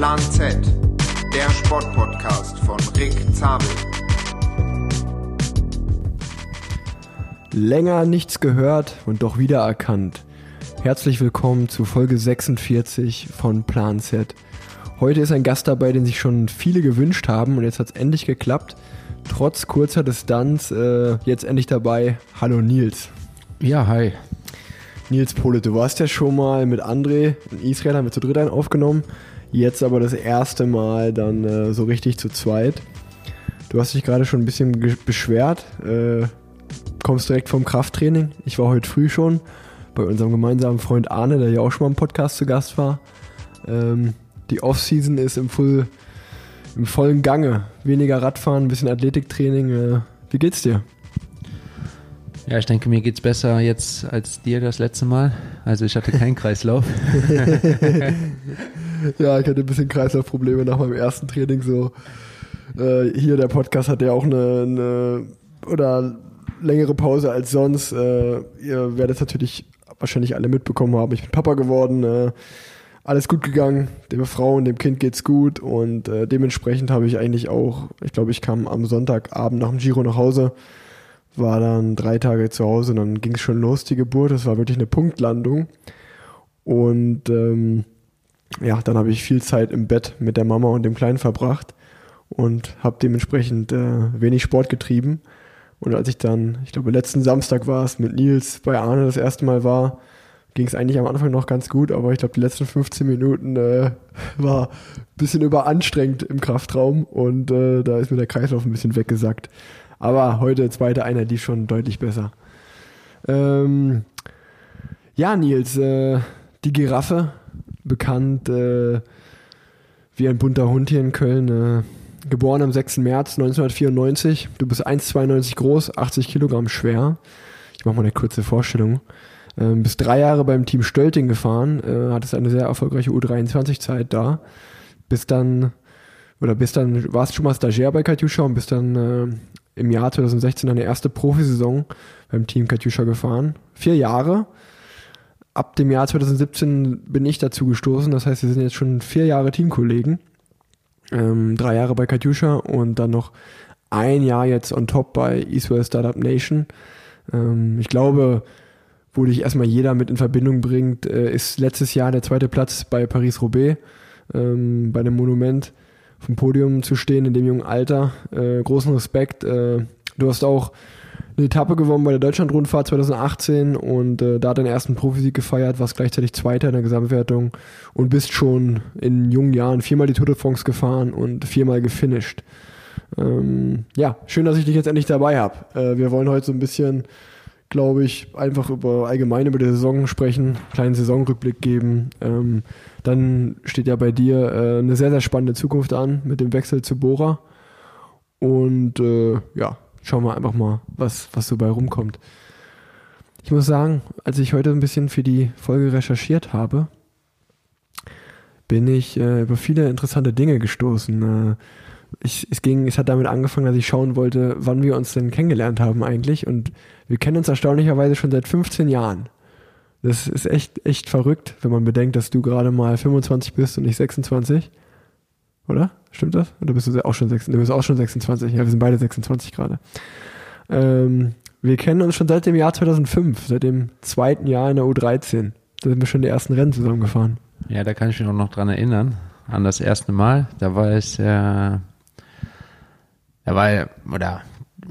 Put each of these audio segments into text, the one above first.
Plan Z, der Sportpodcast von Rick Zabel. Länger nichts gehört und doch wiedererkannt. Herzlich willkommen zu Folge 46 von Plan Z. Heute ist ein Gast dabei, den sich schon viele gewünscht haben und jetzt hat es endlich geklappt. Trotz kurzer Distanz jetzt endlich dabei. Hallo Nils. Ja, hi. Nils Pole, du warst ja schon mal mit André in Israel, haben wir zu dritt einen aufgenommen. Jetzt aber das erste Mal dann so richtig zu zweit. Du hast dich gerade schon ein bisschen beschwert. Kommst direkt vom Krafttraining. Ich war heute früh schon bei unserem gemeinsamen Freund Arne, der ja auch schon mal im Podcast zu Gast war. Die Offseason ist im vollen Gange. Weniger Radfahren, ein bisschen Athletiktraining. Wie geht's dir? Ja, ich denke, mir geht's besser jetzt als dir das letzte Mal. Also ich hatte keinen Kreislauf. Ja, ich hatte ein bisschen Kreislaufprobleme nach meinem ersten Training. So hier, der Podcast hat ja auch eine längere Pause als sonst. Ihr werdet natürlich wahrscheinlich alle mitbekommen haben. Ich bin Papa geworden. Alles gut gegangen. Der Frau und dem Kind geht's gut und dementsprechend habe ich eigentlich auch, ich glaube, ich kam am Sonntagabend nach dem Giro nach Hause, war dann 3 Tage zu Hause und dann ging es schon los, die Geburt. Das war wirklich eine Punktlandung und dann habe ich viel Zeit im Bett mit der Mama und dem Kleinen verbracht und habe dementsprechend wenig Sport getrieben. Und als ich dann, ich glaube, letzten Samstag war es, mit Nils bei Arne das erste Mal war, ging es eigentlich am Anfang noch ganz gut, aber ich glaube, die letzten 15 Minuten war ein bisschen überanstrengend im Kraftraum und da ist mir der Kreislauf ein bisschen weggesackt. Aber heute, zweite Einheit, die schon deutlich besser. Nils, die Giraffe, bekannt wie ein bunter Hund hier in Köln, geboren am 6. März 1994. Du bist 1,92 groß, 80 Kilogramm schwer. Ich mache mal eine kurze Vorstellung. Bist 3 Jahre beim Team Stölting gefahren, hattest eine sehr erfolgreiche U23-Zeit da. Bist dann warst schon mal Stagiaire bei Katusha und bist dann im Jahr 2016 deine erste Profisaison beim Team Katusha gefahren. 4 Jahre. Ab dem Jahr 2017 bin ich dazu gestoßen. Das heißt, wir sind jetzt schon 4 Jahre Teamkollegen. 3 Jahre bei Katusha und dann noch 1 Jahr jetzt on top bei Israel Startup Nation. Ich glaube, wo dich erstmal jeder mit in Verbindung bringt, ist letztes Jahr der 2. Platz bei Paris-Roubaix, bei dem Monument auf dem Podium zu stehen in dem jungen Alter. Großen Respekt. Du hast auch eine Etappe gewonnen bei der Deutschlandrundfahrt 2018 und da deinen ersten Profisieg gefeiert, warst gleichzeitig 2. in der Gesamtwertung und bist schon in jungen Jahren 4-mal die Tour de France gefahren und 4-mal gefinisht. Schön, dass ich dich jetzt endlich dabei habe. Wir wollen heute so ein bisschen, glaube ich, einfach allgemein über die Saison sprechen, einen kleinen Saisonrückblick geben. Dann steht ja bei dir eine sehr, sehr spannende Zukunft an mit dem Wechsel zu Bora. Und schauen wir einfach mal, was so bei rumkommt. Ich muss sagen, als ich heute ein bisschen für die Folge recherchiert habe, bin ich über viele interessante Dinge gestoßen. Es hat damit angefangen, dass ich schauen wollte, wann wir uns denn kennengelernt haben eigentlich. Und wir kennen uns erstaunlicherweise schon seit 15 Jahren. Das ist echt verrückt, wenn man bedenkt, dass du gerade mal 25 bist und ich 26. Oder? Stimmt das? Oder bist du auch schon 26? Du bist auch schon 26. Ja, wir sind beide 26 gerade. Wir kennen uns schon seit dem Jahr 2005, seit dem 2. Jahr in der U13. Da sind wir schon die ersten Rennen zusammengefahren. Ja, da kann ich mich auch noch dran erinnern. An das erste Mal. Da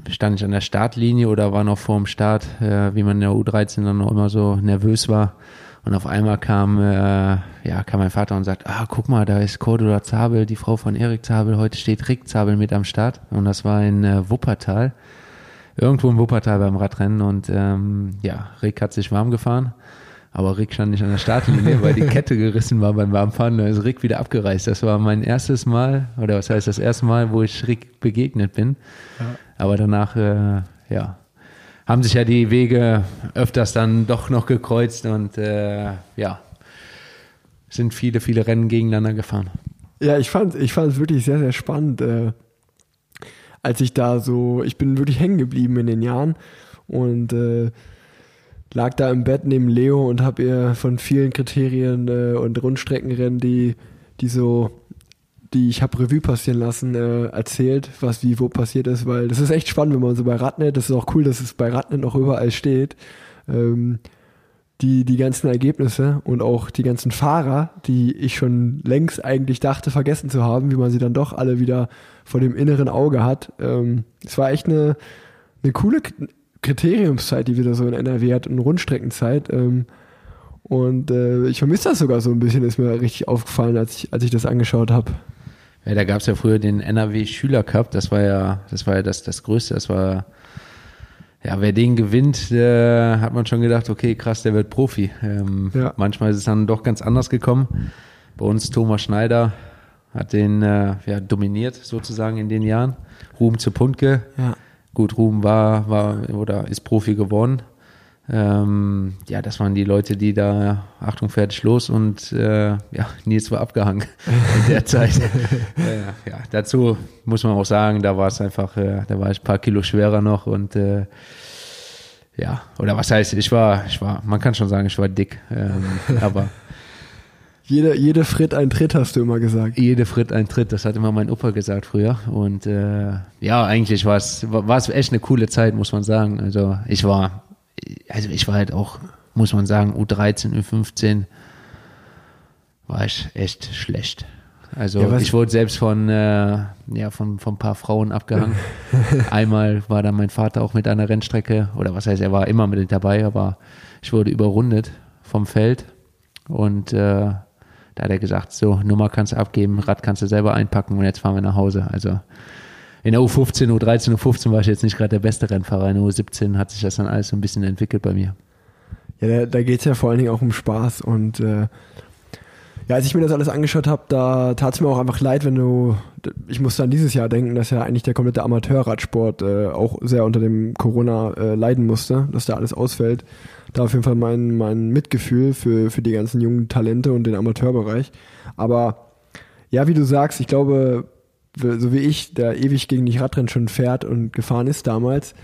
stand ich an der Startlinie oder war noch vor dem Start, wie man in der U13 dann noch immer so nervös war. Und auf einmal kam mein Vater und sagt, guck mal, da ist Cordula Zabel, die Frau von Erik Zabel, heute steht Rick Zabel mit am Start. Und das war in Wuppertal, irgendwo in Wuppertal beim Radrennen. Und Rick hat sich warm gefahren. Aber Rick stand nicht an der Startlinie, weil die Kette gerissen war beim Warmfahren. Da ist Rick wieder abgereist. Das war mein erstes Mal, das erste Mal, wo ich Rick begegnet bin. Ja. Aber danach, haben sich ja die Wege öfters dann doch noch gekreuzt und sind viele, viele Rennen gegeneinander gefahren. Ja, ich fand es wirklich sehr, sehr spannend. Ich bin wirklich hängen geblieben in den Jahren und lag da im Bett neben Leo und habe ihr von vielen Kriterien und Rundstreckenrennen, die so die ich habe Revue passieren lassen, erzählt, was wie wo passiert ist, weil das ist echt spannend, wenn man so bei Radnet, das ist auch cool, dass es bei Radnet noch überall steht, die ganzen Ergebnisse und auch die ganzen Fahrer, die ich schon längst eigentlich dachte, vergessen zu haben, wie man sie dann doch alle wieder vor dem inneren Auge hat. Es war echt eine coole Kriteriumszeit, die wir da so in NRW hatten, eine Rundstreckenzeit. Und ich vermisse das sogar so ein bisschen, ist mir richtig aufgefallen, als ich das angeschaut habe. Ja, da gab es ja früher den NRW-Schüler-Cup, das war ja das Größte, das war... Ja, wer den gewinnt, hat man schon gedacht, okay, krass, der wird Profi. Ja. Manchmal ist es dann doch ganz anders gekommen. Bei uns Thomas Schneider hat den dominiert sozusagen in den Jahren. Ruben Zepuntke, ja. Gut, Ruben war oder ist Profi geworden. Das waren die Leute, die da, Achtung, fertig, los und Nils war abgehangen in der Zeit. Dazu muss man auch sagen, da war es einfach, da war ich ein paar Kilo schwerer noch und oder was heißt, ich war, man kann schon sagen, ich war dick, aber... Jede Fritt ein Tritt, hast du immer gesagt. Jede Fritt ein Tritt, das hat immer mein Opa gesagt früher. Und eigentlich war es echt eine coole Zeit, muss man sagen. Also ich war halt auch, muss man sagen, U13, U15 war ich echt schlecht. Also ich wurde selbst von ein paar Frauen abgehangen. Einmal war dann mein Vater auch mit an der Rennstrecke, oder was heißt, er war immer mit dabei, aber ich wurde überrundet vom Feld und da hat er gesagt, so, Nummer kannst du abgeben, Rad kannst du selber einpacken und jetzt fahren wir nach Hause. Also in der U15, U13, U15 war ich jetzt nicht gerade der beste Rennfahrer. In der U17 hat sich das dann alles so ein bisschen entwickelt bei mir. Ja, da geht es ja vor allen Dingen auch um Spaß. Und als ich mir das alles angeschaut habe, da tat es mir auch einfach leid, ich musste an dieses Jahr denken, dass ja eigentlich der komplette Amateurradsport auch sehr unter dem Corona leiden musste, dass da alles ausfällt. Da auf jeden Fall mein Mitgefühl für die ganzen jungen Talente und den Amateurbereich. Aber ja, wie du sagst, ich glaube... so wie ich, der ewig gegen die Radrennen schon fährt und gefahren ist damals.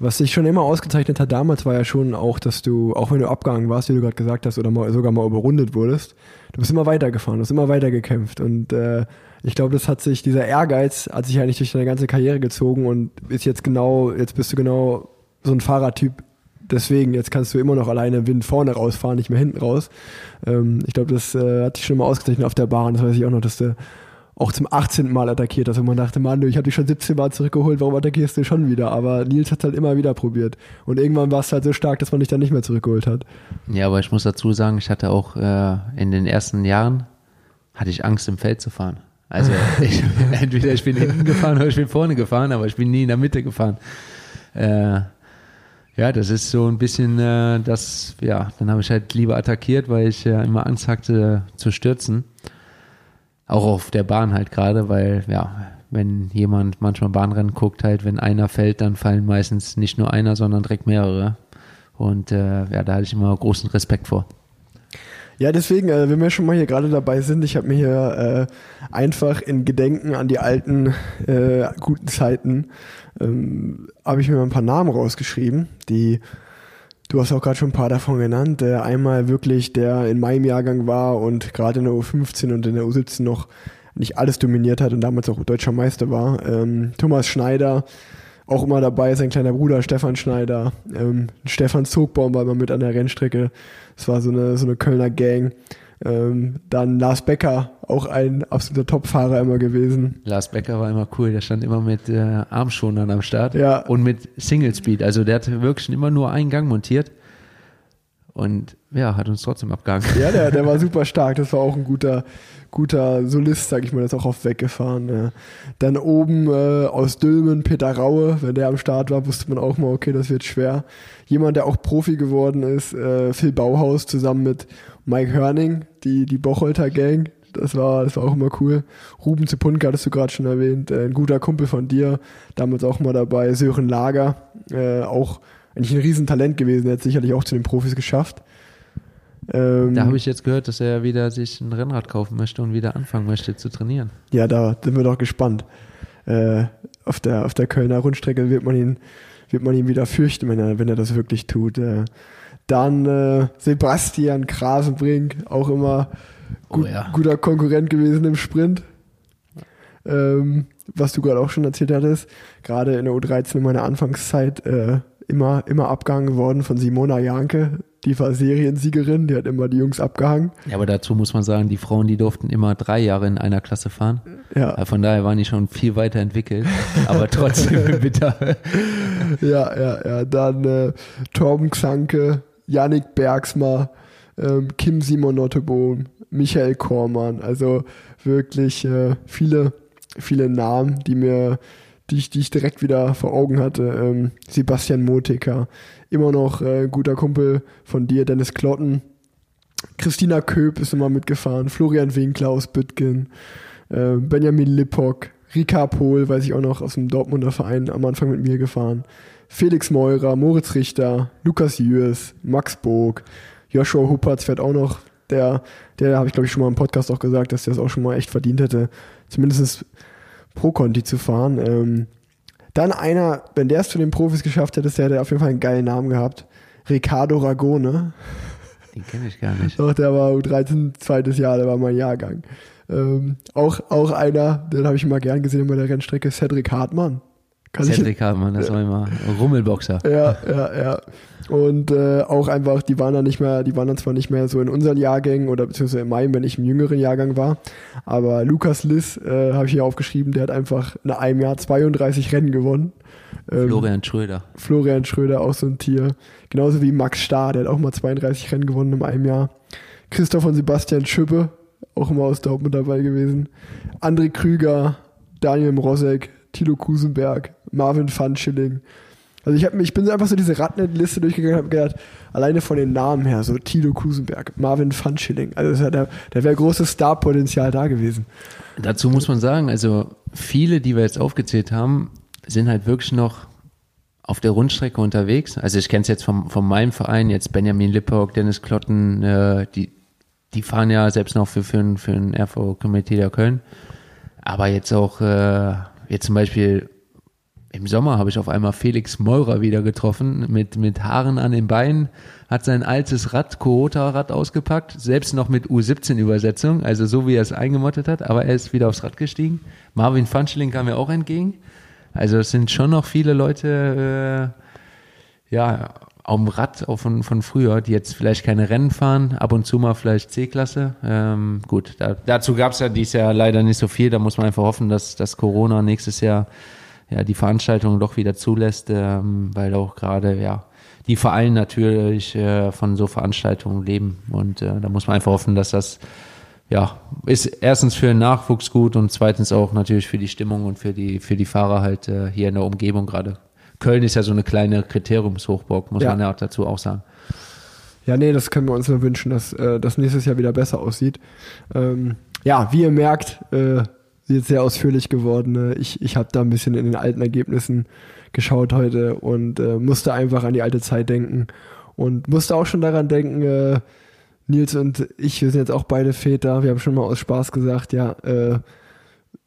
Was sich schon immer ausgezeichnet hat damals, war ja schon auch, dass du, auch wenn du abgehangen warst, wie du gerade gesagt hast, oder sogar mal überrundet wurdest, du bist immer weitergefahren, du hast immer weitergekämpft. Und ich glaube, dieser Ehrgeiz hat sich eigentlich durch deine ganze Karriere gezogen und ist jetzt bist du genau so ein Fahrertyp. Deswegen, jetzt kannst du immer noch alleine Wind vorne rausfahren, nicht mehr hinten raus. Ich glaube, das hat dich schon immer ausgezeichnet auf der Bahn. Das weiß ich auch noch, dass du auch zum 18. Mal attackiert. Also man dachte, Mann, ich habe dich schon 17 Mal zurückgeholt, warum attackierst du schon wieder? Aber Nils hat es halt immer wieder probiert. Und irgendwann war es halt so stark, dass man dich dann nicht mehr zurückgeholt hat. Ja, aber ich muss dazu sagen, ich hatte auch in den ersten Jahren, hatte ich Angst, im Feld zu fahren. Also entweder ich bin hinten gefahren oder ich bin vorne gefahren, aber ich bin nie in der Mitte gefahren. Das ist so ein bisschen dann habe ich halt lieber attackiert, weil ich immer Angst hatte zu stürzen. Auch auf der Bahn halt gerade, weil, wenn jemand manchmal Bahnrennen guckt, halt, wenn einer fällt, dann fallen meistens nicht nur einer, sondern direkt mehrere. Und da hatte ich immer großen Respekt vor. Ja, deswegen, wenn wir schon mal hier gerade dabei sind, ich habe mir hier einfach in Gedenken an die alten guten Zeiten, habe ich mir mal ein paar Namen rausgeschrieben, die... Du hast auch gerade schon ein paar davon genannt. Einmal wirklich, der in meinem Jahrgang war und gerade in der U15 und in der U17 noch nicht alles dominiert hat und damals auch deutscher Meister war. Thomas Schneider, auch immer dabei, sein kleiner Bruder Stefan Schneider. Stefan Zogbaum war immer mit an der Rennstrecke. Das war so eine Kölner Gang. Dann Lars Becker, auch ein absoluter Topfahrer immer gewesen. Lars Becker war immer cool, der stand immer mit Armschonern am Start und mit Single Speed, also der hatte wirklich immer nur einen Gang montiert und hat uns trotzdem abgehangen. Ja, der war super stark, das war auch ein guter Solist, sag ich mal, das auch oft weggefahren. Ja. Dann oben aus Dülmen, Peter Raue, wenn der am Start war, wusste man auch mal, okay, das wird schwer. Jemand, der auch Profi geworden ist, Phil Bauhaus zusammen mit Mike Hörning, die Bocholter Gang, das war auch immer cool. Ruben Zepuntke hattest du gerade schon erwähnt, ein guter Kumpel von dir, damals auch mal dabei. Sören Lager, auch eigentlich ein Riesentalent gewesen, der hat sicherlich auch zu den Profis geschafft. Da habe ich jetzt gehört, dass er wieder sich ein Rennrad kaufen möchte und wieder anfangen möchte zu trainieren. Ja, da sind wir doch gespannt. Auf der Kölner Rundstrecke wird man ihn wieder fürchten, wenn er das wirklich tut. Dann Sebastian Krasenbrink, auch immer guter Konkurrent gewesen im Sprint. was du gerade auch schon erzählt hattest, gerade in der U13 in meiner Anfangszeit immer abgehangen worden von Simona Janke. Die war Seriensiegerin, die hat immer die Jungs abgehangen. Ja, aber dazu muss man sagen, die Frauen, die durften immer 3 Jahre in einer Klasse fahren. Ja. Von daher waren die schon viel weiterentwickelt, aber trotzdem bitter. Ja. Dann Torben Xanke, Yannick Bergsma, Kim Simon Ottebohm, Michael Kormann. Also wirklich viele Namen, die ich direkt wieder vor Augen hatte. Sebastian Motika, immer noch guter Kumpel von dir, Dennis Klotten. Christina Köp ist immer mitgefahren, Florian Winkler aus Büttgen, Benjamin Lippock, Ricard Pohl, weiß ich auch noch, aus dem Dortmunder Verein am Anfang mit mir gefahren, Felix Meurer, Moritz Richter, Lukas Jürs, Max Bog, Joshua Huppertz fährt auch noch, der habe ich glaube ich schon mal im Podcast auch gesagt, dass der es auch schon mal echt verdient hätte, zumindest Pro Conti zu fahren. Dann einer, wenn der es zu den Profis geschafft hätte, der hätte auf jeden Fall einen geilen Namen gehabt. Riccardo Ragone. Den kenne ich gar nicht. Doch, der war U13, zweites Jahr, der war mein Jahrgang. Auch einer, den habe ich immer gern gesehen bei der Rennstrecke, Cedric Hartmann. Cedric Hartmann, das war immer Rummelboxer. Ja. Und auch einfach, die waren dann zwar nicht mehr so in unseren Jahrgängen oder beziehungsweise in meinem, wenn ich im jüngeren Jahrgang war, aber Lukas Liss, habe ich hier aufgeschrieben, der hat einfach in einem Jahr 32 Rennen gewonnen. Florian Schröder, auch so ein Tier. Genauso wie Max Starr, der hat auch mal 32 Rennen gewonnen in einem Jahr. Christoph und Sebastian Schübbe, auch immer aus Dortmund dabei gewesen. André Krüger, Daniel Mrosek, Thilo Kusenberg, Marvin Funchilling. Also ich bin einfach so diese Rattenliste durchgegangen und habe gedacht, alleine von den Namen her, so Thilo Kusenberg, Marvin Funchilling, also da wäre großes Starpotenzial da gewesen. Dazu muss man sagen, also viele, die wir jetzt aufgezählt haben, sind halt wirklich noch auf der Rundstrecke unterwegs. Also ich kenne es jetzt von meinem Verein, jetzt Benjamin Lippock, Dennis Klotten, die fahren ja selbst noch für den RV-Komitee der Köln. Aber jetzt auch... Jetzt zum Beispiel im Sommer habe ich auf einmal Felix Meurer wieder getroffen, mit Haaren an den Beinen, hat sein altes Rad, Kohota-Rad ausgepackt, selbst noch mit U17-Übersetzung, also so wie er es eingemottet hat, aber er ist wieder aufs Rad gestiegen. Marvin Funchilling kam mir auch entgegen. Also es sind schon noch viele Leute am Rad auch von früher, die jetzt vielleicht keine Rennen fahren, ab und zu mal vielleicht C-Klasse. Gut, dazu gab es ja dieses Jahr leider nicht so viel. Da muss man einfach hoffen, dass Corona nächstes Jahr ja die Veranstaltung doch wieder zulässt, weil auch gerade die Vereine natürlich von so Veranstaltungen leben. Und da muss man einfach hoffen, dass das ist erstens für den Nachwuchs gut und zweitens auch natürlich für die Stimmung und für die Fahrer halt hier in der Umgebung gerade. Köln ist ja so eine kleine Kriteriumshochburg, muss man ja auch dazu auch sagen. Ja, nee, das können wir uns nur wünschen, dass das nächstes Jahr wieder besser aussieht. Wie ihr merkt, jetzt sehr ausführlich geworden. Ich habe da ein bisschen in den alten Ergebnissen geschaut heute und musste einfach an die alte Zeit denken und musste auch schon daran denken, Nils und ich, wir sind jetzt auch beide Väter, wir haben schon mal aus Spaß gesagt,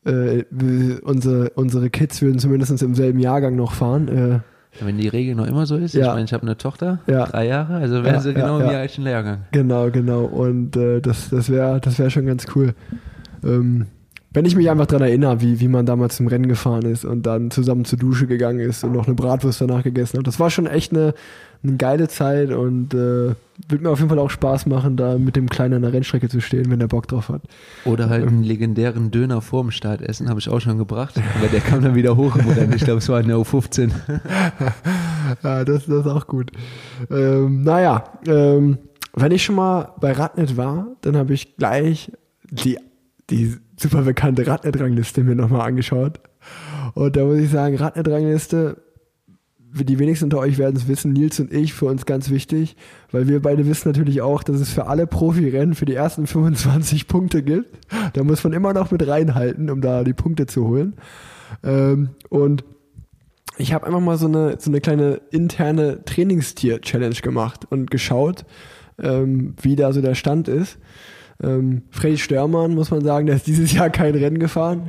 unsere Kids würden zumindest im selben Jahrgang noch fahren. Wenn die Regel noch immer so ist, ich meine, ich habe eine Tochter, 3 Jahre, also wären sie genau im alten Lehrgang. Genau. Und das wäre schon ganz cool. Wenn ich mich einfach daran erinnere, wie man damals zum Rennen gefahren ist und dann zusammen zur Dusche gegangen ist und noch eine Bratwurst danach gegessen hat. Das war schon echt eine geile Zeit und wird mir auf jeden Fall auch Spaß machen, da mit dem Kleinen an der Rennstrecke zu stehen, wenn der Bock drauf hat. Oder halt einen legendären Döner vorm Start essen, habe ich auch schon gebracht, aber der kam dann wieder hoch, oder ich glaube, es war in der U15. Ja, das ist auch gut. Wenn ich schon mal bei Radnet war, dann habe ich gleich die super bekannte Radnet-Rangliste mir nochmal angeschaut. Und da muss ich sagen, Radnet-Rangliste, die wenigsten unter euch werden es wissen, Nils und ich, für uns ganz wichtig, weil wir beide wissen natürlich auch, dass es für alle Profirennen für die ersten 25 Punkte gibt. Da muss man immer noch mit reinhalten, um da die Punkte zu holen. Und ich habe einfach mal so eine kleine interne Trainingstier-Challenge gemacht und geschaut, wie da so der Stand ist. Freddy Störmann, muss man sagen, der ist dieses Jahr kein Rennen gefahren.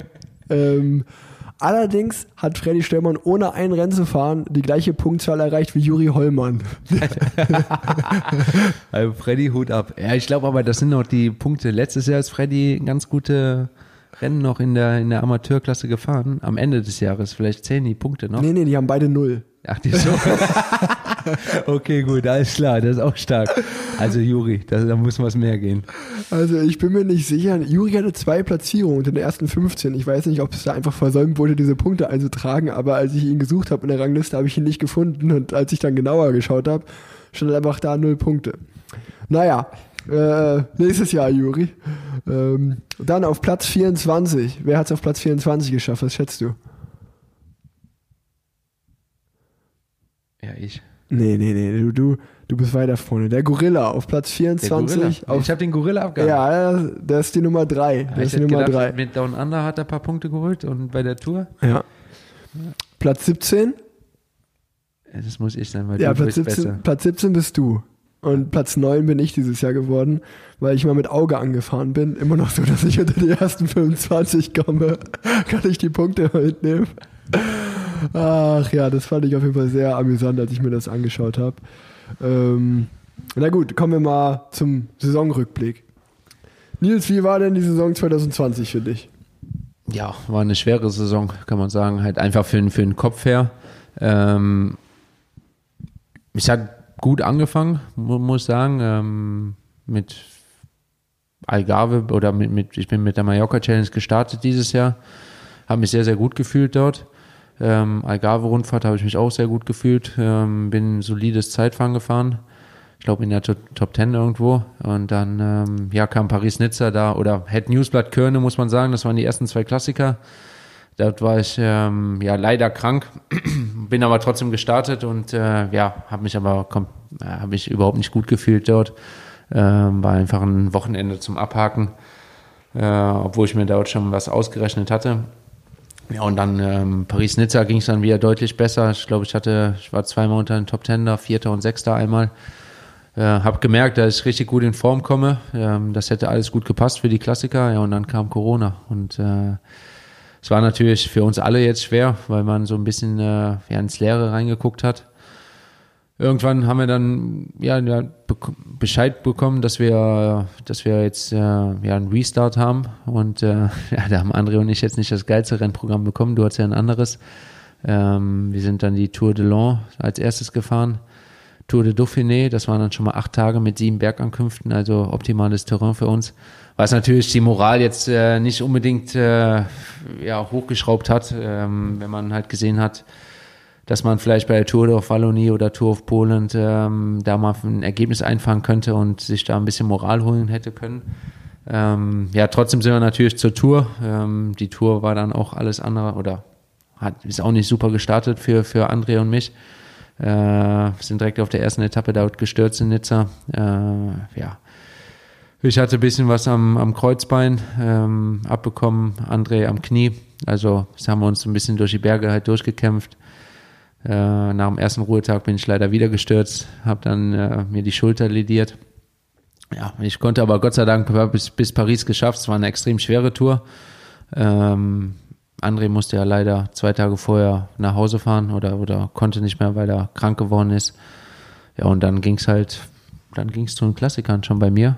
Allerdings hat Freddy Störmann, ohne ein Rennen zu fahren, die gleiche Punktzahl erreicht wie Juri Hollmann. Also Freddy, Hut ab. Ja, ich glaube aber, das sind noch die Punkte. Letztes Jahr ist Freddy ganz gute Rennen noch in der Amateurklasse gefahren. Am Ende des Jahres vielleicht 10 die Punkte noch. Nee, die haben beide 0. Ach, die so. Okay, gut, alles klar, das ist auch stark. Also Juri, da muss was mehr gehen. Also ich bin mir nicht sicher. Juri hatte 2 Platzierungen unter den ersten 15. Ich weiß nicht, ob es da einfach versäumt wurde, diese Punkte einzutragen, aber als ich ihn gesucht habe in der Rangliste, habe ich ihn nicht gefunden. Und als ich dann genauer geschaut habe, stand einfach da 0 Punkte. Naja, nächstes Jahr, Juri. Dann auf Platz 24. Wer hat es auf Platz 24 geschafft? Was schätzt du? Ja, ich. Nee, du bist weiter vorne. Der Gorilla auf Platz 24. Ich habe den Gorilla abgehalten. Ja, das ist die Nummer 3. Ja, mit Down Under hat er ein paar Punkte geholt und bei der Tour. Ja. Platz 17. Das muss ich sein, weil du bist besser. Platz 17 bist du. Und Platz 9 bin ich dieses Jahr geworden, weil ich mal mit Auge angefahren bin. Immer noch so, dass ich unter die ersten 25 komme. Kann ich die Punkte mitnehmen? Ach ja, das fand ich auf jeden Fall sehr amüsant, als ich mir das angeschaut habe. Na gut, kommen wir mal zum Saisonrückblick. Nils, wie war denn die Saison 2020 für dich? Ja, war eine schwere Saison, kann man sagen. Halt einfach für den Kopf her. Ich hatte gut angefangen, muss sagen, mit Algarve oder ich bin mit der Mallorca Challenge gestartet dieses Jahr, habe mich sehr, sehr gut gefühlt dort. Algarve-Rundfahrt habe ich mich auch sehr gut gefühlt, bin solides Zeitfahren gefahren, ich glaube in der Top 10 irgendwo und dann kam Paris-Nizza da oder Het Nieuwsblad Körne, muss man sagen, das waren die ersten 2 Klassiker. Dort war ich leider krank, bin aber trotzdem gestartet und habe mich überhaupt nicht gut gefühlt dort. War einfach ein Wochenende zum Abhaken, obwohl ich mir dort schon was ausgerechnet hatte. Ja, und dann Paris-Nizza ging es dann wieder deutlich besser. Ich glaube, ich war 2-mal unter den Top 10er, 4. und 6. einmal. Habe gemerkt, dass ich richtig gut in Form komme. Das hätte alles gut gepasst für die Klassiker. Ja, und dann kam Corona und es war natürlich für uns alle jetzt schwer, weil man so ein bisschen ins Leere reingeguckt hat. Irgendwann haben wir dann Bescheid bekommen, dass wir jetzt einen Restart haben. Und da haben André und ich jetzt nicht das geilste Rennprogramm bekommen. Du hattest ja ein anderes. Wir sind dann die Tour de Lens als erstes gefahren. Tour de Dauphiné, das waren dann schon mal 8 Tage mit 7 Bergankünften, also optimales Terrain für uns. Was natürlich die Moral jetzt nicht unbedingt hochgeschraubt hat, wenn man halt gesehen hat, dass man vielleicht bei der Tour auf Wallonie oder Tour auf Polen da mal ein Ergebnis einfahren könnte und sich da ein bisschen Moral holen hätte können. Trotzdem sind wir natürlich zur Tour. Die Tour war dann auch alles andere oder ist auch nicht super gestartet für André und mich. Sind direkt auf der ersten Etappe dort gestürzt in Nizza. Ich hatte ein bisschen was am Kreuzbein abbekommen, André am Knie. Also das haben wir uns ein bisschen durch die Berge halt durchgekämpft. Nach dem ersten Ruhetag bin ich leider wieder gestürzt, habe dann mir die Schulter lediert. Ja, ich konnte aber Gott sei Dank bis Paris geschafft. Es war eine extrem schwere Tour. André musste ja leider 2 Tage vorher nach Hause fahren oder konnte nicht mehr, weil er krank geworden ist. Ja, und dann ging es zu den Klassikern schon bei mir.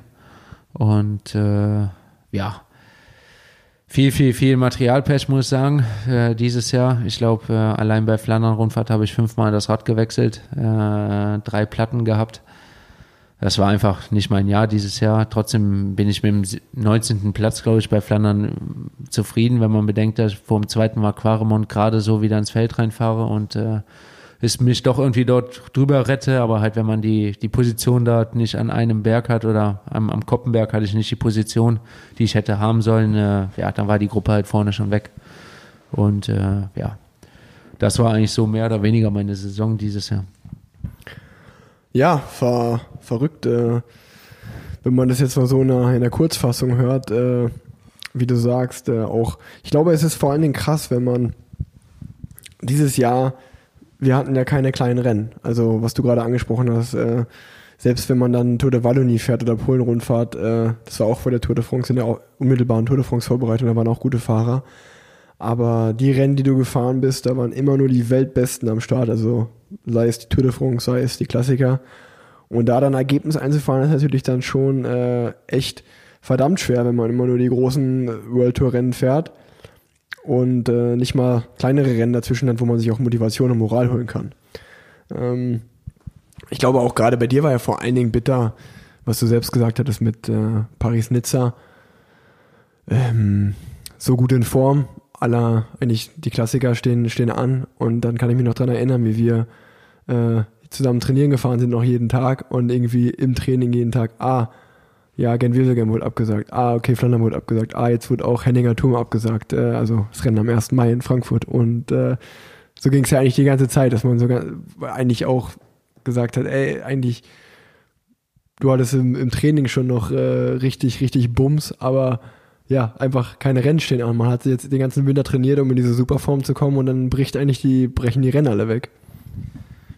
Und viel, viel, viel Materialpech, muss ich sagen, dieses Jahr. Ich glaube, allein bei Flandern-Rundfahrt habe ich 5-mal das Rad gewechselt, 3 Platten gehabt. Das war einfach nicht mein Jahr dieses Jahr. Trotzdem bin ich mit dem 19. Platz, glaube ich, bei Flandern zufrieden, wenn man bedenkt, dass ich vor dem 2. Mal Quaremont gerade so wieder ins Feld reinfahre und es mich doch irgendwie dort drüber rette. Aber halt, wenn man die Position dort nicht an einem Berg hat oder am Koppenberg hatte ich nicht die Position, die ich hätte haben sollen, dann war die Gruppe halt vorne schon weg. Und das war eigentlich so mehr oder weniger meine Saison dieses Jahr. Ja, war verrückt, wenn man das jetzt mal so in einer Kurzfassung hört, wie du sagst, auch. Ich glaube, es ist vor allen Dingen krass, wenn man dieses Jahr, wir hatten ja keine kleinen Rennen, also was du gerade angesprochen hast, selbst wenn man dann Tour de Wallonie fährt oder Polen-Rundfahrt, das war auch vor der Tour de France, in der unmittelbaren Tour de France-Vorbereitung, da waren auch gute Fahrer. Aber die Rennen, die du gefahren bist, da waren immer nur die Weltbesten am Start, also sei es die Tour de France, sei es die Klassiker. Und da dann Ergebnis einzufahren, ist natürlich dann schon echt verdammt schwer, wenn man immer nur die großen World Tour Rennen fährt und nicht mal kleinere Rennen dazwischen hat, wo man sich auch Motivation und Moral holen kann. Ich glaube auch gerade bei dir war ja vor allen Dingen bitter, was du selbst gesagt hattest mit Paris-Nizza, so gut in Form, aller eigentlich die Klassiker stehen an, und dann kann ich mich noch dran erinnern, wie wir zusammen trainieren gefahren sind, noch jeden Tag, und irgendwie im Training jeden Tag, ja, Gent-Wevelgem wurde abgesagt, okay, Flandern wurde abgesagt, jetzt wird auch Henninger Turm abgesagt, also das Rennen am 1. Mai in Frankfurt, und so ging es ja eigentlich die ganze Zeit, dass man sogar eigentlich auch gesagt hat, eigentlich du hattest im Training schon noch richtig Bums, aber ja, einfach keine Rennen stehen an. Man hat jetzt den ganzen Winter trainiert, um in diese Superform zu kommen, und dann brechen die Rennen alle weg.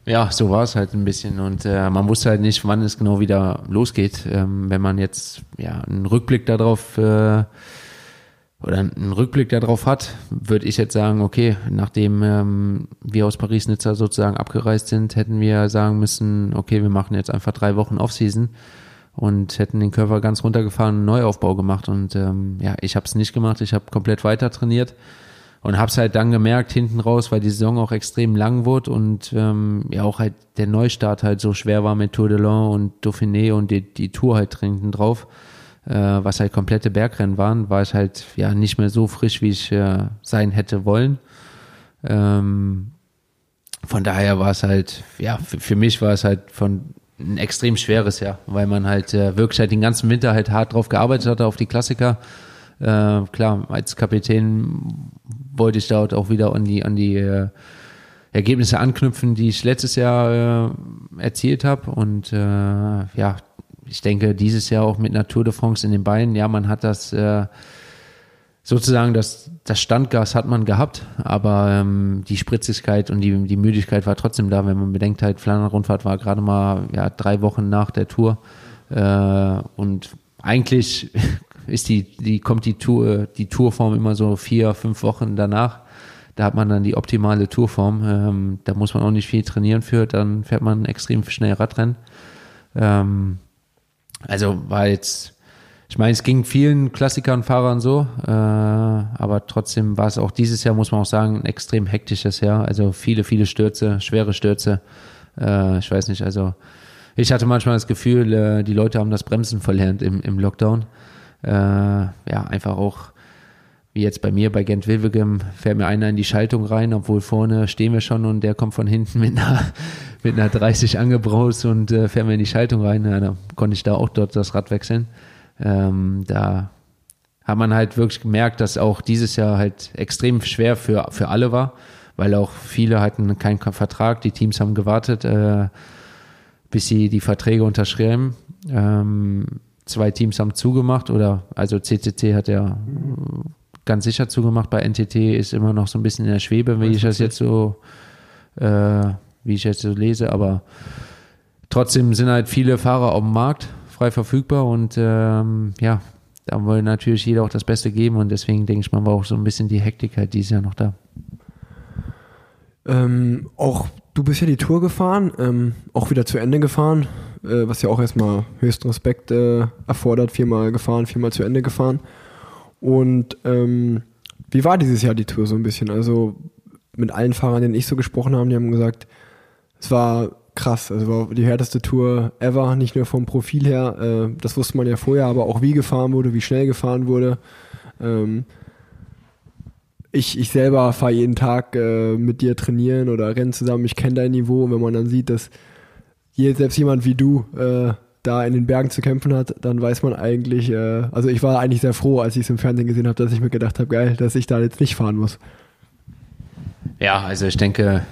Ja, so war es halt ein bisschen, und man wusste halt nicht, wann es genau wieder losgeht. Wenn man jetzt einen Rückblick darauf hat, würde ich jetzt sagen, okay, nachdem wir aus Paris-Nizza sozusagen abgereist sind, hätten wir sagen müssen, okay, wir machen jetzt einfach 3 Wochen Off-Season und hätten den Körper ganz runtergefahren und einen Neuaufbau gemacht. Und ich habe es nicht gemacht, ich habe komplett weiter trainiert und habe es halt dann gemerkt hinten raus, weil die Saison auch extrem lang wurde und auch halt der Neustart halt so schwer war mit Tour de Dauphiné und Dauphiné und die Tour halt hinten drauf, was halt komplette Bergrennen waren, war ich halt nicht mehr so frisch, wie ich sein hätte wollen. Von daher war es halt, für mich war es halt ein extrem schweres Jahr, weil man halt wirklich halt den ganzen Winter halt hart drauf gearbeitet hatte, auf die Klassiker. Klar, als Kapitän wollte ich dort auch wieder an die Ergebnisse anknüpfen, die ich letztes Jahr erzielt habe, und ich denke, dieses Jahr auch mit einer Tour de France in den Beinen, man hat das sozusagen, das Standgas hat man gehabt, aber die Spritzigkeit und die Müdigkeit war trotzdem da, wenn man bedenkt halt, Flandern-Rundfahrt war gerade mal 3 Wochen nach der Tour und eigentlich ist die Tourform immer so 4-5 Wochen danach. Da hat man dann die optimale Tourform, da muss man auch nicht viel trainieren für, dann fährt man extrem schnell Radrennen. Also war jetzt, ich meine, es ging vielen Klassikern, Fahrern so, aber trotzdem war es auch dieses Jahr, muss man auch sagen, ein extrem hektisches Jahr. Also viele, viele Stürze, schwere Stürze. Ich weiß nicht, also ich hatte manchmal das Gefühl, die Leute haben das Bremsen verlernt im Lockdown. Einfach auch, wie jetzt bei mir, bei Gent-Wevelgem fährt mir einer in die Schaltung rein, obwohl vorne stehen wir schon, und der kommt von hinten mit einer 30 angebraust und fährt mir in die Schaltung rein. Ja, da konnte ich da auch dort das Rad wechseln. Da hat man halt wirklich gemerkt, dass auch dieses Jahr halt extrem schwer für alle war, weil auch viele hatten keinen Vertrag. Die Teams haben gewartet, bis sie die Verträge unterschreiben. 2 Teams haben zugemacht, also CCC hat ja ganz sicher zugemacht, bei NTT ist immer noch so ein bisschen in der Schwebe, wie ich jetzt so lese, aber trotzdem sind halt viele Fahrer auf dem Markt frei verfügbar, und da wollen natürlich jeder auch das Beste geben, und deswegen denke ich mal, war auch so ein bisschen die Hektik halt dieses Jahr noch da. Auch du bist ja die Tour gefahren, auch wieder zu Ende gefahren, was ja auch erstmal höchsten Respekt erfordert, 4-mal gefahren, 4-mal zu Ende gefahren. Und wie war dieses Jahr die Tour so ein bisschen? Also mit allen Fahrern, denen ich so gesprochen habe, die haben gesagt, es war krass, also war die härteste Tour ever, nicht nur vom Profil her, das wusste man ja vorher, aber auch wie gefahren wurde, wie schnell gefahren wurde. Ich selber fahre jeden Tag mit dir trainieren oder rennen zusammen, ich kenne dein Niveau, und wenn man dann sieht, dass selbst jemand wie du da in den Bergen zu kämpfen hat, dann weiß man eigentlich, also ich war eigentlich sehr froh, als ich es im Fernsehen gesehen habe, dass ich mir gedacht habe, geil, dass ich da jetzt nicht fahren muss. Ja, also ich denke,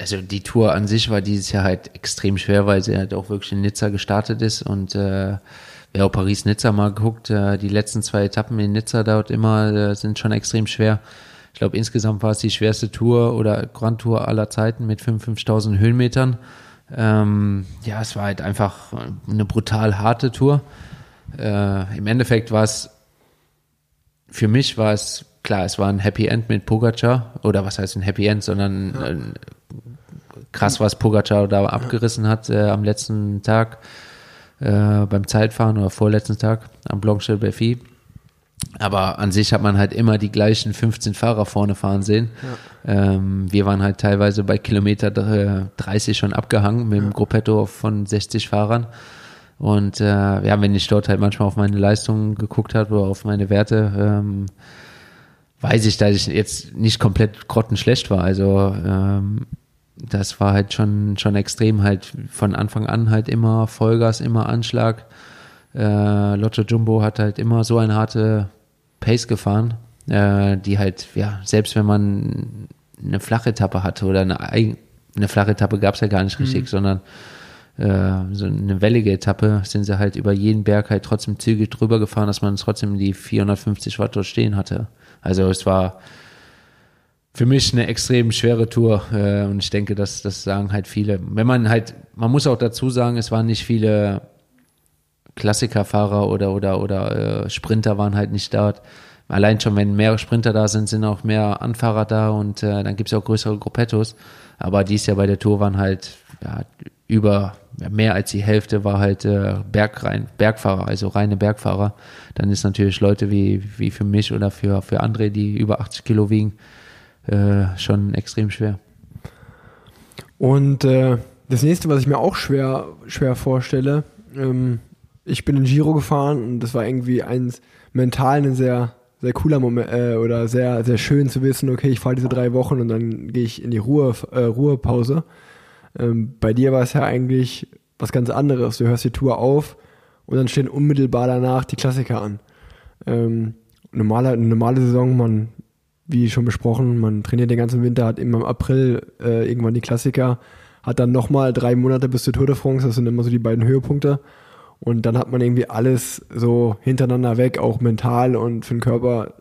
also die Tour an sich war dieses Jahr halt extrem schwer, weil sie halt auch wirklich in Nizza gestartet ist, und wer auch Paris-Nizza mal geguckt, die letzten 2 Etappen in Nizza dort immer sind schon extrem schwer. Ich glaube, insgesamt war es die schwerste Tour oder Grand Tour aller Zeiten mit 55.000 Höhenmetern. Es war halt einfach eine brutal harte Tour. Im Endeffekt klar, es war ein Happy End mit Pogačar, oder was heißt ein Happy End, sondern krass, was Pogačar da abgerissen hat am letzten Tag. beim Zeitfahren oder vorletzten Tag am Blanchel-Berfi. Aber an sich hat man halt immer die gleichen 15 Fahrer vorne fahren sehen. Ja. Wir waren halt teilweise bei Kilometer 30 schon abgehangen mit einem Gruppetto von 60 Fahrern. Und ja, wenn ich dort halt manchmal auf meine Leistungen geguckt habe oder auf meine Werte, weiß ich, dass ich jetzt nicht komplett grottenschlecht war. Also das war halt schon extrem, halt von Anfang an halt immer Vollgas, immer Anschlag. Lotto Jumbo hat halt immer so eine harte Pace gefahren, die halt, ja, selbst wenn man eine flache Etappe hatte oder eine flache Etappe gab es ja gar nicht richtig, sondern so eine wellige Etappe, sind sie halt über jeden Berg halt trotzdem zügig drüber gefahren, dass man trotzdem die 450 Watt dort stehen hatte. Also es war für mich eine extrem schwere Tour, und ich denke, das sagen halt viele. Wenn man halt, man muss auch dazu sagen, es waren nicht viele Klassikerfahrer oder Sprinter waren halt nicht da. Allein schon, wenn mehr Sprinter da sind, sind auch mehr Anfahrer da und dann gibt es auch größere Gruppettos. Aber dies Jahr bei der Tour waren halt mehr als die Hälfte war halt Bergfahrer, also reine Bergfahrer. Dann ist natürlich Leute wie für mich oder für André, die über 80 Kilo wiegen, schon extrem schwer. Und das nächste, was ich mir auch schwer vorstelle, ich bin in Giro gefahren und das war irgendwie mental ein sehr, sehr cooler Moment, oder sehr, sehr schön zu wissen, okay, ich fahre diese 3 Wochen und dann gehe ich in die Ruhepause. Bei dir war es ja eigentlich was ganz anderes. Du hörst die Tour auf und dann stehen unmittelbar danach die Klassiker an. Normale Saison, wie schon besprochen, man trainiert den ganzen Winter, hat immer im April irgendwann die Klassiker, hat dann nochmal 3 Monate bis zur Tour de France, das sind immer so die beiden Höhepunkte. Und dann hat man irgendwie alles so hintereinander weg, auch mental und für den Körper.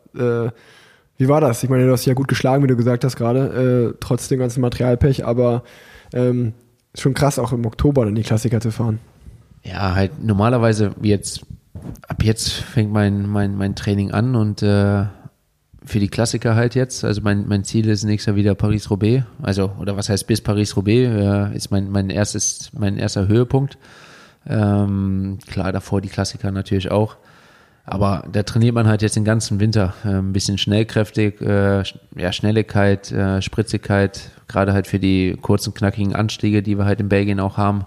Wie war das? Ich meine, du hast dich ja gut geschlagen, wie du gesagt hast gerade, trotz dem ganzen Materialpech, aber schon krass, auch im Oktober dann die Klassiker zu fahren. Ja, halt normalerweise, ab jetzt fängt mein Training an und für die Klassiker halt jetzt, also mein Ziel ist nächstes Jahr wieder Paris-Roubaix, also, oder was heißt bis Paris-Roubaix, ist mein erster Höhepunkt. Klar, davor die Klassiker natürlich auch, aber da trainiert man halt jetzt den ganzen Winter ein bisschen schnellkräftig, Schnelligkeit, Spritzigkeit, gerade halt für die kurzen, knackigen Anstiege, die wir halt in Belgien auch haben.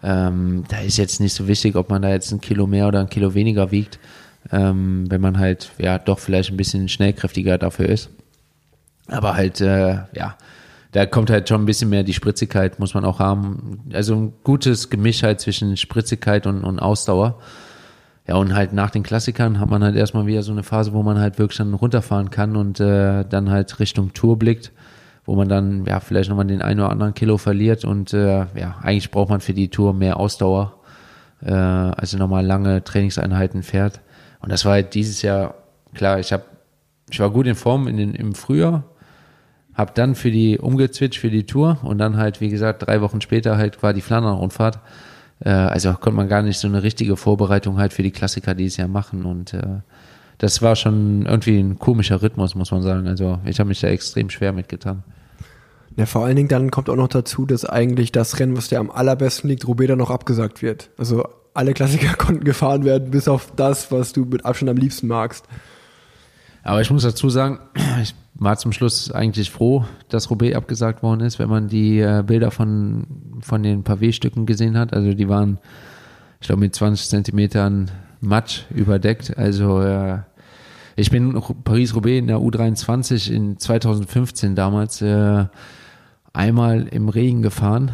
Da ist jetzt nicht so wichtig, ob man da jetzt 1 Kilo mehr oder 1 Kilo weniger wiegt, wenn man halt ja doch vielleicht ein bisschen schnellkräftiger dafür ist, aber halt da kommt halt schon ein bisschen mehr die Spritzigkeit, muss man auch haben. Also ein gutes Gemisch halt zwischen Spritzigkeit und Ausdauer. Ja, und halt nach den Klassikern hat man halt erstmal wieder so eine Phase, wo man halt wirklich dann runterfahren kann und dann halt Richtung Tour blickt, wo man dann ja vielleicht nochmal den einen oder anderen Kilo verliert und eigentlich braucht man für die Tour mehr Ausdauer, also nochmal lange Trainingseinheiten fährt. Und das war halt dieses Jahr, klar, ich war gut in Form im Frühjahr, hab dann umgezwitscht für die Tour und dann halt, wie gesagt, 3 Wochen später halt war die Flandern-Rundfahrt. Also konnte man gar nicht so eine richtige Vorbereitung halt für die Klassiker dieses Jahr machen und das war schon irgendwie ein komischer Rhythmus, muss man sagen. Also ich habe mich da extrem schwer mitgetan. Ja, vor allen Dingen dann kommt auch noch dazu, dass eigentlich das Rennen, was dir am allerbesten liegt, Roubaix, dann noch abgesagt wird. Also alle Klassiker konnten gefahren werden, bis auf das, was du mit Abstand am liebsten magst. Aber ich muss dazu sagen, ich war zum Schluss eigentlich froh, dass Roubaix abgesagt worden ist, wenn man die Bilder von den Pavé-Stücken gesehen hat. Also die waren, ich glaube, mit 20 Zentimetern Matsch überdeckt. Also ich bin Paris-Roubaix in der U23 in 2015 damals einmal im Regen gefahren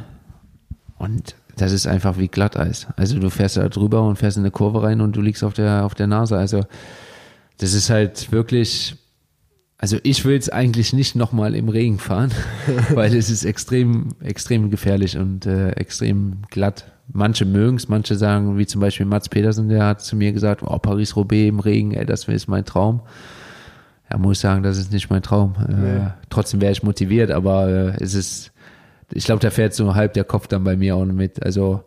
und das ist einfach wie Glatteis. Also du fährst da drüber und fährst in eine Kurve rein und du liegst auf der Nase. Also das ist halt wirklich, also ich will es eigentlich nicht nochmal im Regen fahren, weil es ist extrem, extrem gefährlich und extrem glatt. Manche mögen es, manche sagen, wie zum Beispiel Mats Pedersen, der hat zu mir gesagt, oh, Paris-Roubaix im Regen, das ist mein Traum. Ja, muss ich sagen, das ist nicht mein Traum. Nee. Trotzdem wäre ich motiviert, aber es ist, ich glaube, da fährt so halb der Kopf dann bei mir auch mit, also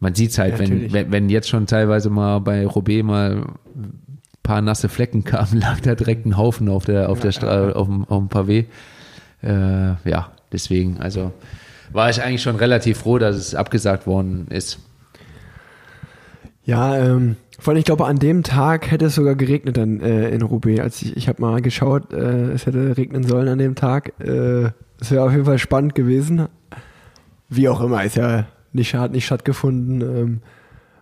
man sieht es halt, ja, wenn jetzt schon teilweise mal bei Roubaix paar nasse Flecken kamen, lag da direkt ein Haufen auf der Straße, auf dem Pavé. Deswegen, also war ich eigentlich schon relativ froh, dass es abgesagt worden ist. Ja, vor allem, ich glaube, an dem Tag hätte es sogar geregnet dann in Roubaix. Als ich habe mal geschaut, es hätte regnen sollen an dem Tag. Es wäre auf jeden Fall spannend gewesen. Wie auch immer, ist ja nicht stattgefunden.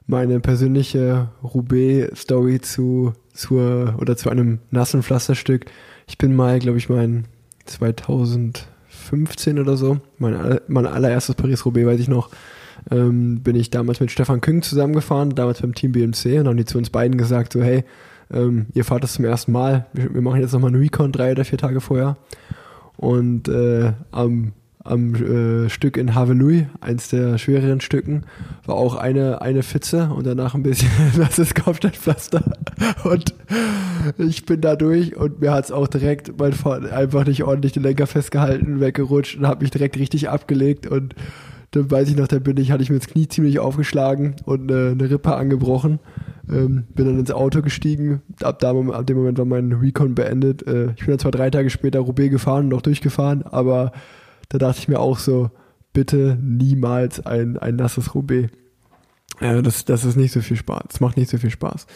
Meine persönliche Roubaix-Story zu einem nassen Pflasterstück. Ich bin mal, glaube ich, mein 2015 oder so, mein allererstes Paris-Roubaix, weiß ich noch, bin ich damals mit Stefan Küng zusammengefahren, damals beim Team BMC, und haben die zu uns beiden gesagt, so hey, ihr fahrt das zum ersten Mal, wir machen jetzt nochmal einen Recon 3 oder 4 Tage vorher. Und am Stück in Haveluy, eins der schwereren Stücken, war auch eine Pfütze und danach ein bisschen nasses Kopfsteinpflaster. Und ich bin da durch und mir hat es auch direkt mein Fahrrad einfach nicht ordentlich den Lenker festgehalten, weggerutscht und habe mich direkt richtig abgelegt. Und dann weiß ich noch, hatte ich mir das Knie ziemlich aufgeschlagen und eine Rippe angebrochen. Bin dann ins Auto gestiegen. Ab dem Moment war mein Recon beendet. Ich bin dann zwar 3 Tage später Roubaix gefahren und auch durchgefahren, aber da dachte ich mir auch so, bitte niemals ein nasses Roubaix. Das ist nicht so viel Spaß. Das macht nicht so viel Spaß.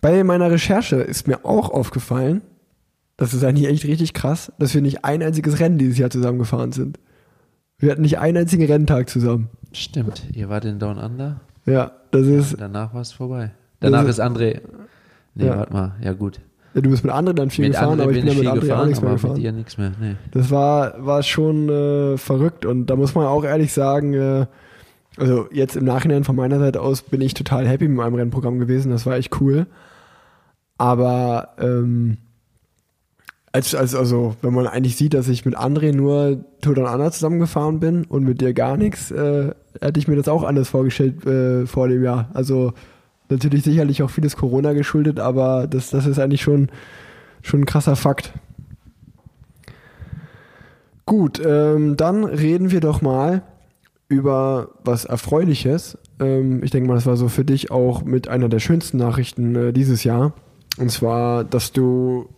Bei meiner Recherche ist mir auch aufgefallen, das ist eigentlich echt richtig krass, dass wir nicht ein einziges Rennen dieses Jahr zusammengefahren sind. Wir hatten nicht einen einzigen Renntag zusammen. Stimmt, ihr wart in Down Under. Ja, das ist... Ja, danach war es vorbei. Danach ist André... Nee, ja. Warte mal, ja gut. Ja, du bist mit anderen dann viel gefahren, aber ich bin mit anderen auch nichts mehr gefahren. Mit ihr nichts mehr, nee. Das war schon verrückt, und da muss man auch ehrlich sagen, also jetzt im Nachhinein von meiner Seite aus bin ich total happy mit meinem Rennprogramm gewesen, das war echt cool. Aber also wenn man eigentlich sieht, dass ich mit André nur Tour de France zusammengefahren bin und mit dir gar nichts, hätte ich mir das auch anders vorgestellt vor dem Jahr. Also natürlich sicherlich auch vieles Corona geschuldet, aber das ist eigentlich schon ein krasser Fakt. Gut, dann reden wir doch mal über was Erfreuliches. Ich denke mal, das war so für dich auch mit einer der schönsten Nachrichten dieses Jahr. Und zwar, dass du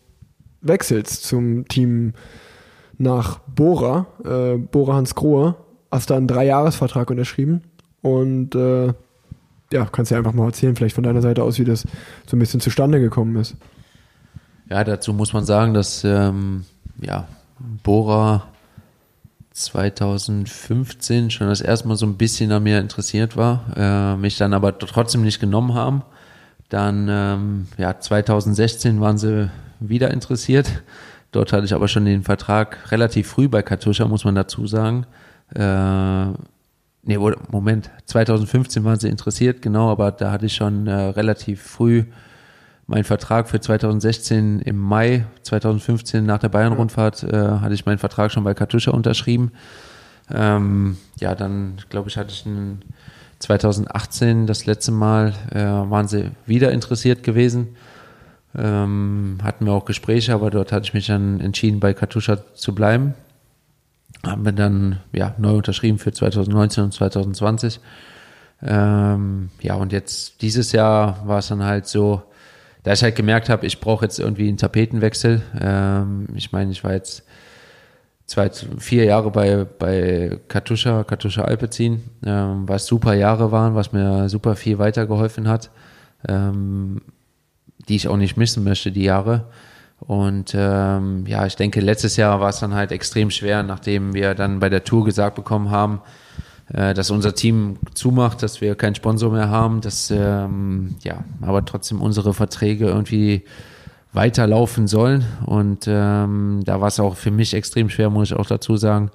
wechselst zum Team nach Bora, Bora Hansgrohe. Hast da einen 3-Jahres-Vertrag unterschrieben und kannst du einfach mal erzählen, vielleicht von deiner Seite aus, wie das so ein bisschen zustande gekommen ist. Ja, dazu muss man sagen, dass Bora 2015 schon das erste Mal so ein bisschen an mir interessiert war, mich dann aber trotzdem nicht genommen haben. Dann 2016 waren sie wieder interessiert. Dort hatte ich aber schon den Vertrag relativ früh bei Katusha, muss man dazu sagen. 2015 waren sie interessiert, genau, aber da hatte ich schon relativ früh meinen Vertrag für 2016 im Mai 2015 nach der Bayern-Rundfahrt, hatte ich meinen Vertrag schon bei Katusha unterschrieben. Dann, glaube ich, hatte ich 2018 das letzte Mal, waren sie wieder interessiert gewesen. Hatten wir auch Gespräche, aber dort hatte ich mich dann entschieden, bei Katusha zu bleiben. Haben wir dann neu unterschrieben für 2019 und 2020. Und jetzt dieses Jahr war es dann halt so, da ich halt gemerkt habe, ich brauche jetzt irgendwie einen Tapetenwechsel. Ich meine, ich war jetzt 4 Jahre bei Katusha Alpecin, was super Jahre waren, was mir super viel weitergeholfen hat, die ich auch nicht missen möchte, die Jahre. Und ich denke, letztes Jahr war es dann halt extrem schwer, nachdem wir dann bei der Tour gesagt bekommen haben, dass unser Team zumacht, dass wir keinen Sponsor mehr haben, dass aber trotzdem unsere Verträge irgendwie weiterlaufen sollen. Und da war es auch für mich extrem schwer, muss ich auch dazu sagen.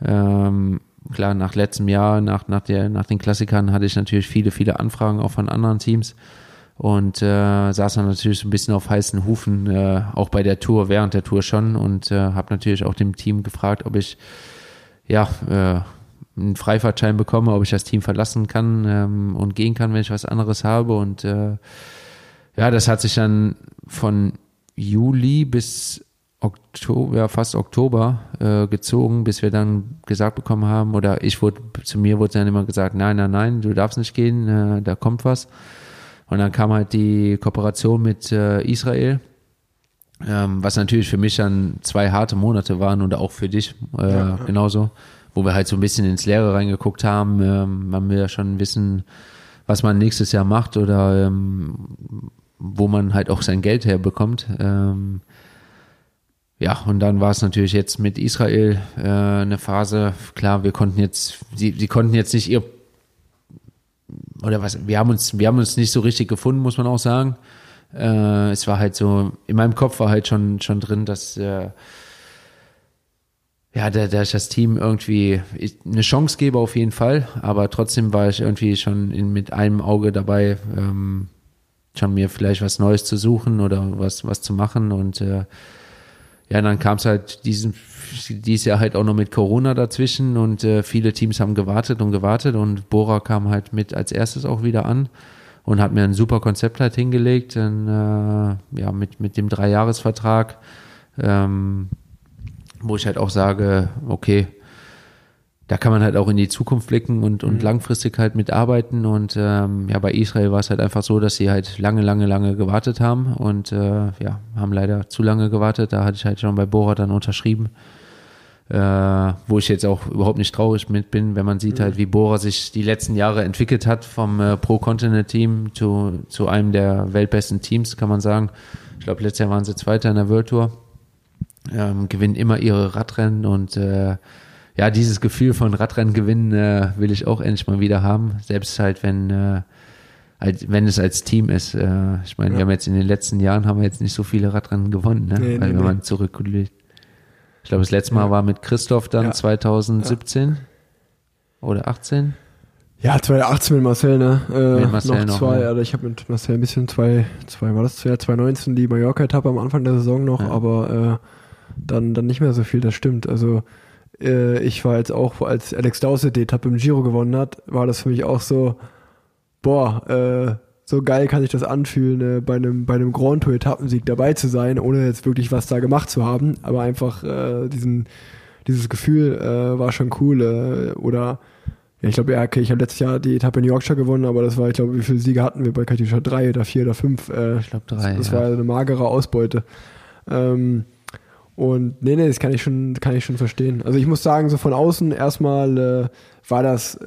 Klar, nach letztem Jahr, nach den Klassikern hatte ich natürlich viele, viele Anfragen auch von anderen Teams. Und saß dann natürlich ein bisschen auf heißen Hufen, auch bei der Tour, während der Tour schon. Und habe natürlich auch dem Team gefragt, ob ich einen Freifahrtschein bekomme, ob ich das Team verlassen kann und gehen kann, wenn ich was anderes habe. Und das hat sich dann von Juli bis Oktober, fast Oktober gezogen, bis wir dann gesagt bekommen haben, oder zu mir wurde dann immer gesagt, nein, du darfst nicht gehen, da kommt was. Und dann kam halt die Kooperation mit Israel, was natürlich für mich dann 2 harte Monate waren und auch für dich genauso, wo wir halt so ein bisschen ins Leere reingeguckt haben, man will ja schon wissen, was man nächstes Jahr macht oder wo man halt auch sein Geld herbekommt. Ja, und dann war es natürlich jetzt mit Israel eine Phase, klar, wir konnten jetzt, sie konnten jetzt nicht ihr, oder was, wir haben uns nicht so richtig gefunden, muss man auch sagen. Es war halt so, in meinem Kopf war halt schon drin, dass da ich das Team irgendwie eine Chance gebe auf jeden Fall, aber trotzdem war ich irgendwie schon mit einem Auge dabei, schon mir vielleicht was Neues zu suchen oder was zu machen und dann kam es halt dieses Jahr halt auch noch mit Corona dazwischen und viele Teams haben gewartet und Bora kam halt mit als erstes auch wieder an und hat mir ein super Konzept halt hingelegt und, mit dem 3-Jahres-Vertrag, wo ich halt auch sage, okay, da kann man halt auch in die Zukunft blicken und langfristig halt mitarbeiten und bei Israel war es halt einfach so, dass sie halt lange gewartet haben und haben leider zu lange gewartet, da hatte ich halt schon bei Bora dann unterschrieben, wo ich jetzt auch überhaupt nicht traurig mit bin, wenn man sieht halt, wie Bora sich die letzten Jahre entwickelt hat vom Pro-Continent-Team zu einem der weltbesten Teams, kann man sagen. Ich glaube, letztes Jahr waren sie Zweiter in der World Tour, gewinnen immer ihre Radrennen und dieses Gefühl von Radrennen gewinnen will ich auch endlich mal wieder haben, selbst halt, wenn es als Team ist. Ich meine, wir haben jetzt in den letzten Jahren nicht so viele Radrennen gewonnen, ne? Nee, wenn man zurückblickt. Ich glaube, das letzte Mal war mit Christoph dann 2017 oder 18. Ja, 2018 mit Marcel, ne? Mit Marcel noch zwei, ja. Also ich habe mit Marcel ein bisschen 2019 die Mallorca-Etappe am Anfang der Saison noch, aber dann nicht mehr so viel, das stimmt. Also ich war jetzt auch, als Alex Dowsett die Etappe im Giro gewonnen hat, war das für mich auch so, so geil kann sich das anfühlen, bei einem Grand Tour Etappensieg dabei zu sein, ohne jetzt wirklich was da gemacht zu haben, aber einfach dieses Gefühl war schon cool. Ich habe letztes Jahr die Etappe in New Yorkshire gewonnen, aber das war, ich glaube, wie viele Siege hatten wir bei Katusha? 3 oder 4 oder 5? Ich glaube 3. Das war eine magere Ausbeute. Und das kann ich schon verstehen. Also ich muss sagen, so von außen erstmal war das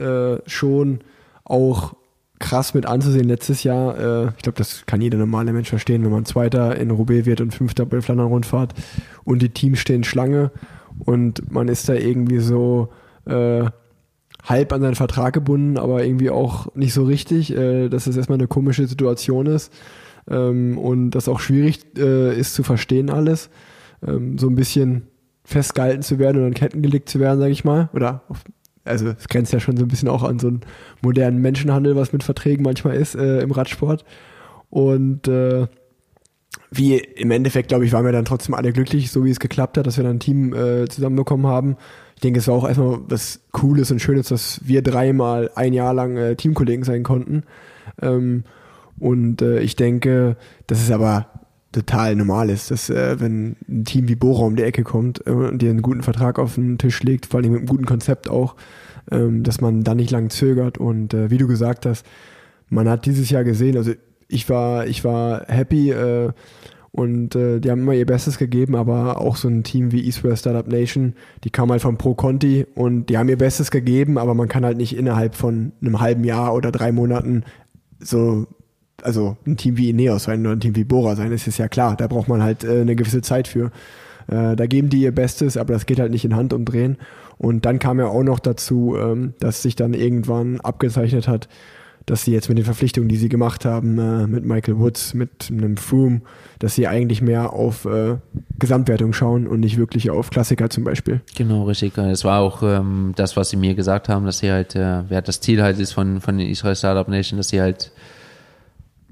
schon auch krass mit anzusehen letztes Jahr. Ich glaube, das kann jeder normale Mensch verstehen, wenn man Zweiter in Roubaix wird und Fünfter bei der Flandern-Rundfahrt und die Teams stehen Schlange und man ist da irgendwie so halb an seinen Vertrag gebunden, aber irgendwie auch nicht so richtig, dass das erstmal eine komische Situation ist und das auch schwierig ist zu verstehen alles. So ein bisschen festgehalten zu werden oder in Ketten gelegt zu werden, sage ich mal. Also es grenzt ja schon so ein bisschen auch an so einen modernen Menschenhandel, was mit Verträgen manchmal ist im Radsport. Und wie im Endeffekt, glaube ich, waren wir dann trotzdem alle glücklich, so wie es geklappt hat, dass wir dann ein Team zusammenbekommen haben. Ich denke, es war auch erstmal was Cooles und Schönes, dass wir 3 Mal ein Jahr lang Teamkollegen sein konnten. Ich denke, das ist aber total normal ist, dass wenn ein Team wie Bora um die Ecke kommt und dir einen guten Vertrag auf den Tisch legt, vor allem mit einem guten Konzept auch, dass man da nicht lang zögert und wie du gesagt hast, man hat dieses Jahr gesehen, also ich war happy und die haben immer ihr Bestes gegeben, aber auch so ein Team wie Israel Startup Nation, die kam halt von Pro Conti und die haben ihr Bestes gegeben, aber man kann halt nicht innerhalb von einem halben Jahr oder 3 Monaten also ein Team wie Ineos sein oder ein Team wie Bora sein, das ist ja klar, da braucht man halt eine gewisse Zeit für. Da geben die ihr Bestes, aber das geht halt nicht in Handumdrehen. Und dann kam ja auch noch dazu, dass sich dann irgendwann abgezeichnet hat, dass sie jetzt mit den Verpflichtungen, die sie gemacht haben, mit Michael Woods, mit einem Froome, dass sie eigentlich mehr auf Gesamtwertung schauen und nicht wirklich auf Klassiker zum Beispiel. Genau, richtig. Das war auch das, was sie mir gesagt haben, dass sie halt, das Ziel halt ist von den Israel Startup Nation, dass sie halt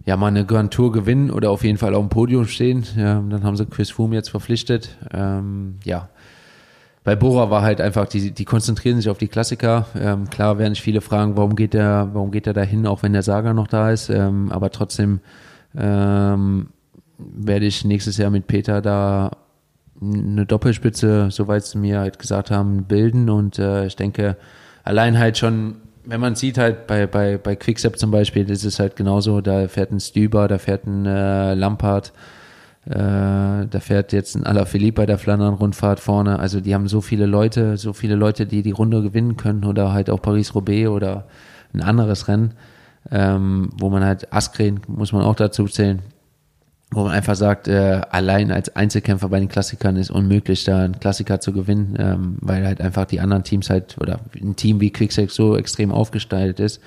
mal eine Grand Tour gewinnen oder auf jeden Fall auf dem Podium stehen. Ja, dann haben sie Chris Froome jetzt verpflichtet. Bei Bora war halt einfach, die konzentrieren sich auf die Klassiker. Klar werden sich viele fragen, warum geht er dahin, auch wenn der Saga noch da ist. Aber trotzdem werde ich nächstes Jahr mit Peter da eine Doppelspitze, soweit sie mir halt gesagt haben, bilden. Und ich denke, allein halt schon, wenn man sieht halt bei Quickstep zum Beispiel, ist es halt genauso, da fährt ein Stüber, da fährt ein Lampard, da fährt jetzt ein Alaphilippe bei der Flandern-Rundfahrt vorne, also die haben so viele Leute, die die Runde gewinnen können oder halt auch Paris-Roubaix oder ein anderes Rennen, wo man halt Askren, muss man auch dazu zählen, wo man einfach sagt, allein als Einzelkämpfer bei den Klassikern ist unmöglich, da einen Klassiker zu gewinnen, weil halt einfach die anderen Teams halt, oder ein Team wie Quickstep so extrem aufgestaltet ist.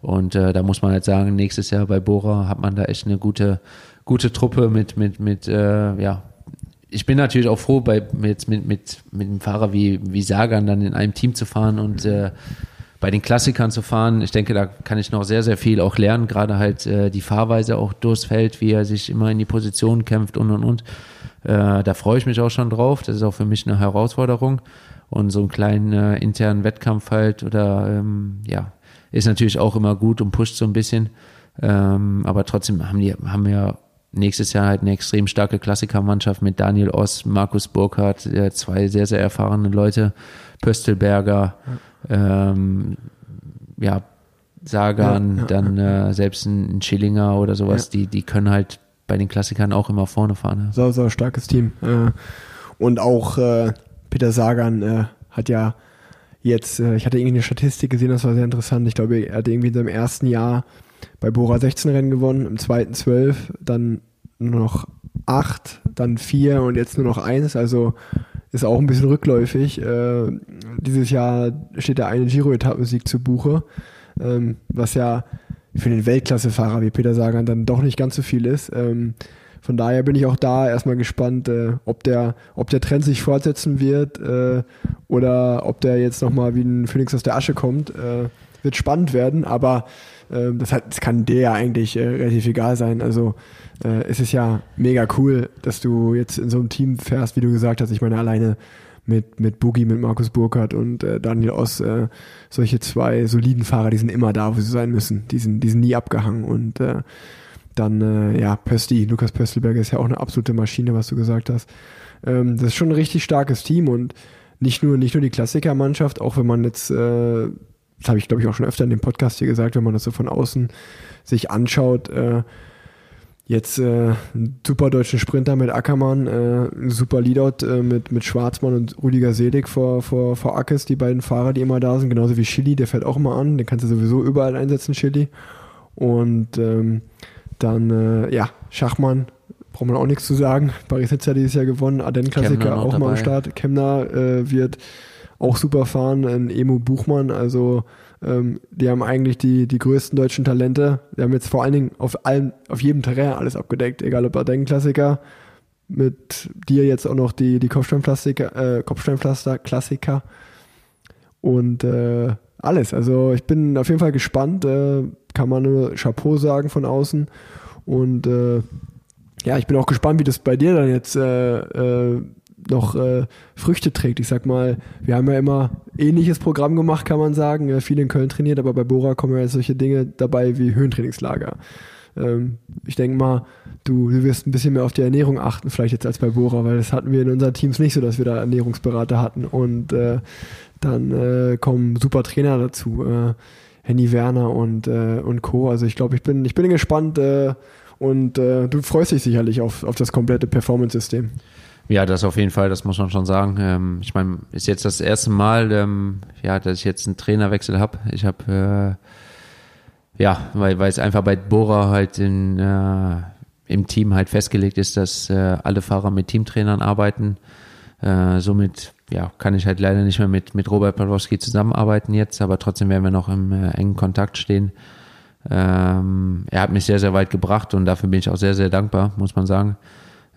Und da muss man halt sagen, nächstes Jahr bei Bora hat man da echt eine gute Truppe mit. Ich bin natürlich auch froh, mit einem Fahrer wie Sagan dann in einem Team zu fahren und bei den Klassikern zu fahren. Ich denke, da kann ich noch sehr, sehr viel auch lernen, gerade halt die Fahrweise auch durchs Feld, wie er sich immer in die Position kämpft und. Da freue ich mich auch schon drauf. Das ist auch für mich eine Herausforderung. Und so einen kleinen internen Wettkampf halt ist natürlich auch immer gut und pusht so ein bisschen. Aber trotzdem haben wir nächstes Jahr halt eine extrem starke Klassikermannschaft mit Daniel Oss, Markus Burkhardt, zwei sehr, sehr erfahrene Leute, Pöstelberger, Sagan, dann selbst ein Schillinger oder sowas, die können halt bei den Klassikern auch immer vorne fahren. Ja. So starkes Team. Und auch Peter Sagan hat ja jetzt, ich hatte irgendwie eine Statistik gesehen, das war sehr interessant, ich glaube, er hat irgendwie in seinem ersten Jahr bei Bora 16 Rennen gewonnen, im zweiten 12, dann nur noch 8, dann 4 und jetzt nur noch 1, also ist auch ein bisschen rückläufig. Dieses Jahr steht da eine Giro-Etappensieg zu Buche, was ja für den Weltklassefahrer wie Peter Sagan dann doch nicht ganz so viel ist. Von daher bin ich auch da erstmal gespannt, ob der Trend sich fortsetzen wird oder ob der jetzt nochmal wie ein Phönix aus der Asche kommt. Wird spannend werden, aber das kann dir ja eigentlich relativ egal sein. Also es ist ja mega cool, dass du jetzt in so einem Team fährst, wie du gesagt hast. Ich meine, alleine mit Boogie, mit Markus Burkhardt und Daniel Oss, solche zwei soliden Fahrer, die sind immer da, wo sie sein müssen. Die sind nie abgehangen. Und Lukas Pöstelberger ist ja auch eine absolute Maschine, was du gesagt hast. Das ist schon ein richtig starkes Team und nicht nur die Klassikermannschaft, auch wenn man jetzt das habe ich, glaube ich, auch schon öfter in dem Podcast hier gesagt, wenn man das so von außen sich anschaut. Jetzt einen super deutschen Sprinter mit Ackermann, einen super Leadout mit Schwarzmann und Rüdiger Selig vor Ackes, die beiden Fahrer, die immer da sind. Genauso wie Schilli, der fährt auch immer an. Den kannst du sowieso überall einsetzen, Schilli. Und Schachmann, braucht man auch nichts zu sagen. Paris-Nizza dieses Jahr gewonnen, Ardennen-Klassiker auch mal am Start. Kemner wird auch super fahren, ein Emo Buchmann, also die haben eigentlich die größten deutschen Talente. Wir haben jetzt vor allen Dingen auf jedem Terrain alles abgedeckt, egal ob Ardennen-Klassiker, mit dir jetzt auch noch die Kopfsteinpflaster-Klassiker und alles. Also ich bin auf jeden Fall gespannt, kann man nur Chapeau sagen von außen und ich bin auch gespannt, wie das bei dir dann jetzt noch Früchte trägt. Ich sag mal, wir haben ja immer ähnliches Programm gemacht, kann man sagen. Viel in Köln trainiert, aber bei Bora kommen ja jetzt solche Dinge dabei wie Höhentrainingslager. Ich denke mal, du wirst ein bisschen mehr auf die Ernährung achten, vielleicht jetzt als bei Bora, weil das hatten wir in unseren Teams nicht so, dass wir da Ernährungsberater hatten. Und dann kommen super Trainer dazu. Henny Werner und Co. Also ich glaube, ich bin gespannt und du freust dich sicherlich auf das komplette Performance-System. Ja, das auf jeden Fall, das muss man schon sagen. Ich meine, ist jetzt das erste Mal, dass ich jetzt einen Trainerwechsel habe. Ich habe, weil es einfach bei Bora halt im Team halt festgelegt ist, dass alle Fahrer mit Teamtrainern arbeiten. Somit kann ich halt leider nicht mehr mit Robert Pawlowski zusammenarbeiten jetzt, aber trotzdem werden wir noch im engen Kontakt stehen. Er hat mich sehr, sehr weit gebracht und dafür bin ich auch sehr, sehr dankbar, muss man sagen.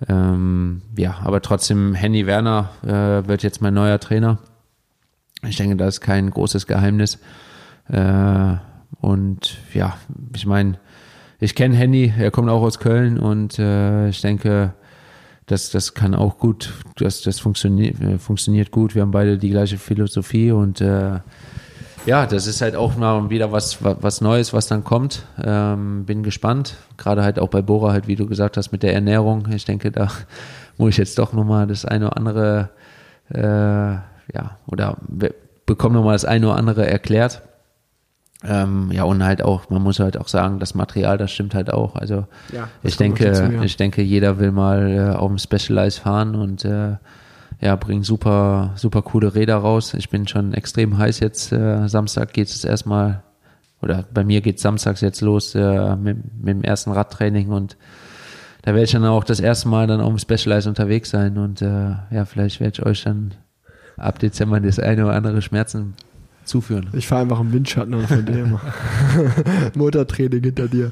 Aber trotzdem, Henny Werner wird jetzt mein neuer Trainer. Ich denke, das ist kein großes Geheimnis. Ich meine, ich kenne Henny, er kommt auch aus Köln und ich denke, das kann auch gut, das funktioniert gut. Wir haben beide die gleiche Philosophie und das ist halt auch mal wieder was Neues, was dann kommt. Bin gespannt. Gerade halt auch bei Bora, halt, wie du gesagt hast, mit der Ernährung. Ich denke, da muss ich jetzt doch nochmal das eine oder andere, oder bekomme nochmal das eine oder andere erklärt. Und halt auch, man muss halt auch sagen, das Material, das stimmt halt auch. Also, ich denke, jeder will mal auf dem Specialized fahren und, bringen super, super coole Räder raus. Ich bin schon extrem heiß jetzt. Samstag geht es erstmal oder bei mir geht es samstags jetzt los mit dem ersten Radtraining, und da werde ich dann auch das erste Mal dann auch im Specialized unterwegs sein, und ja, vielleicht werde ich euch dann ab Dezember das eine oder andere Schmerzen zuführen. Ich fahre einfach im Windschatten und von dem Motortraining hinter dir.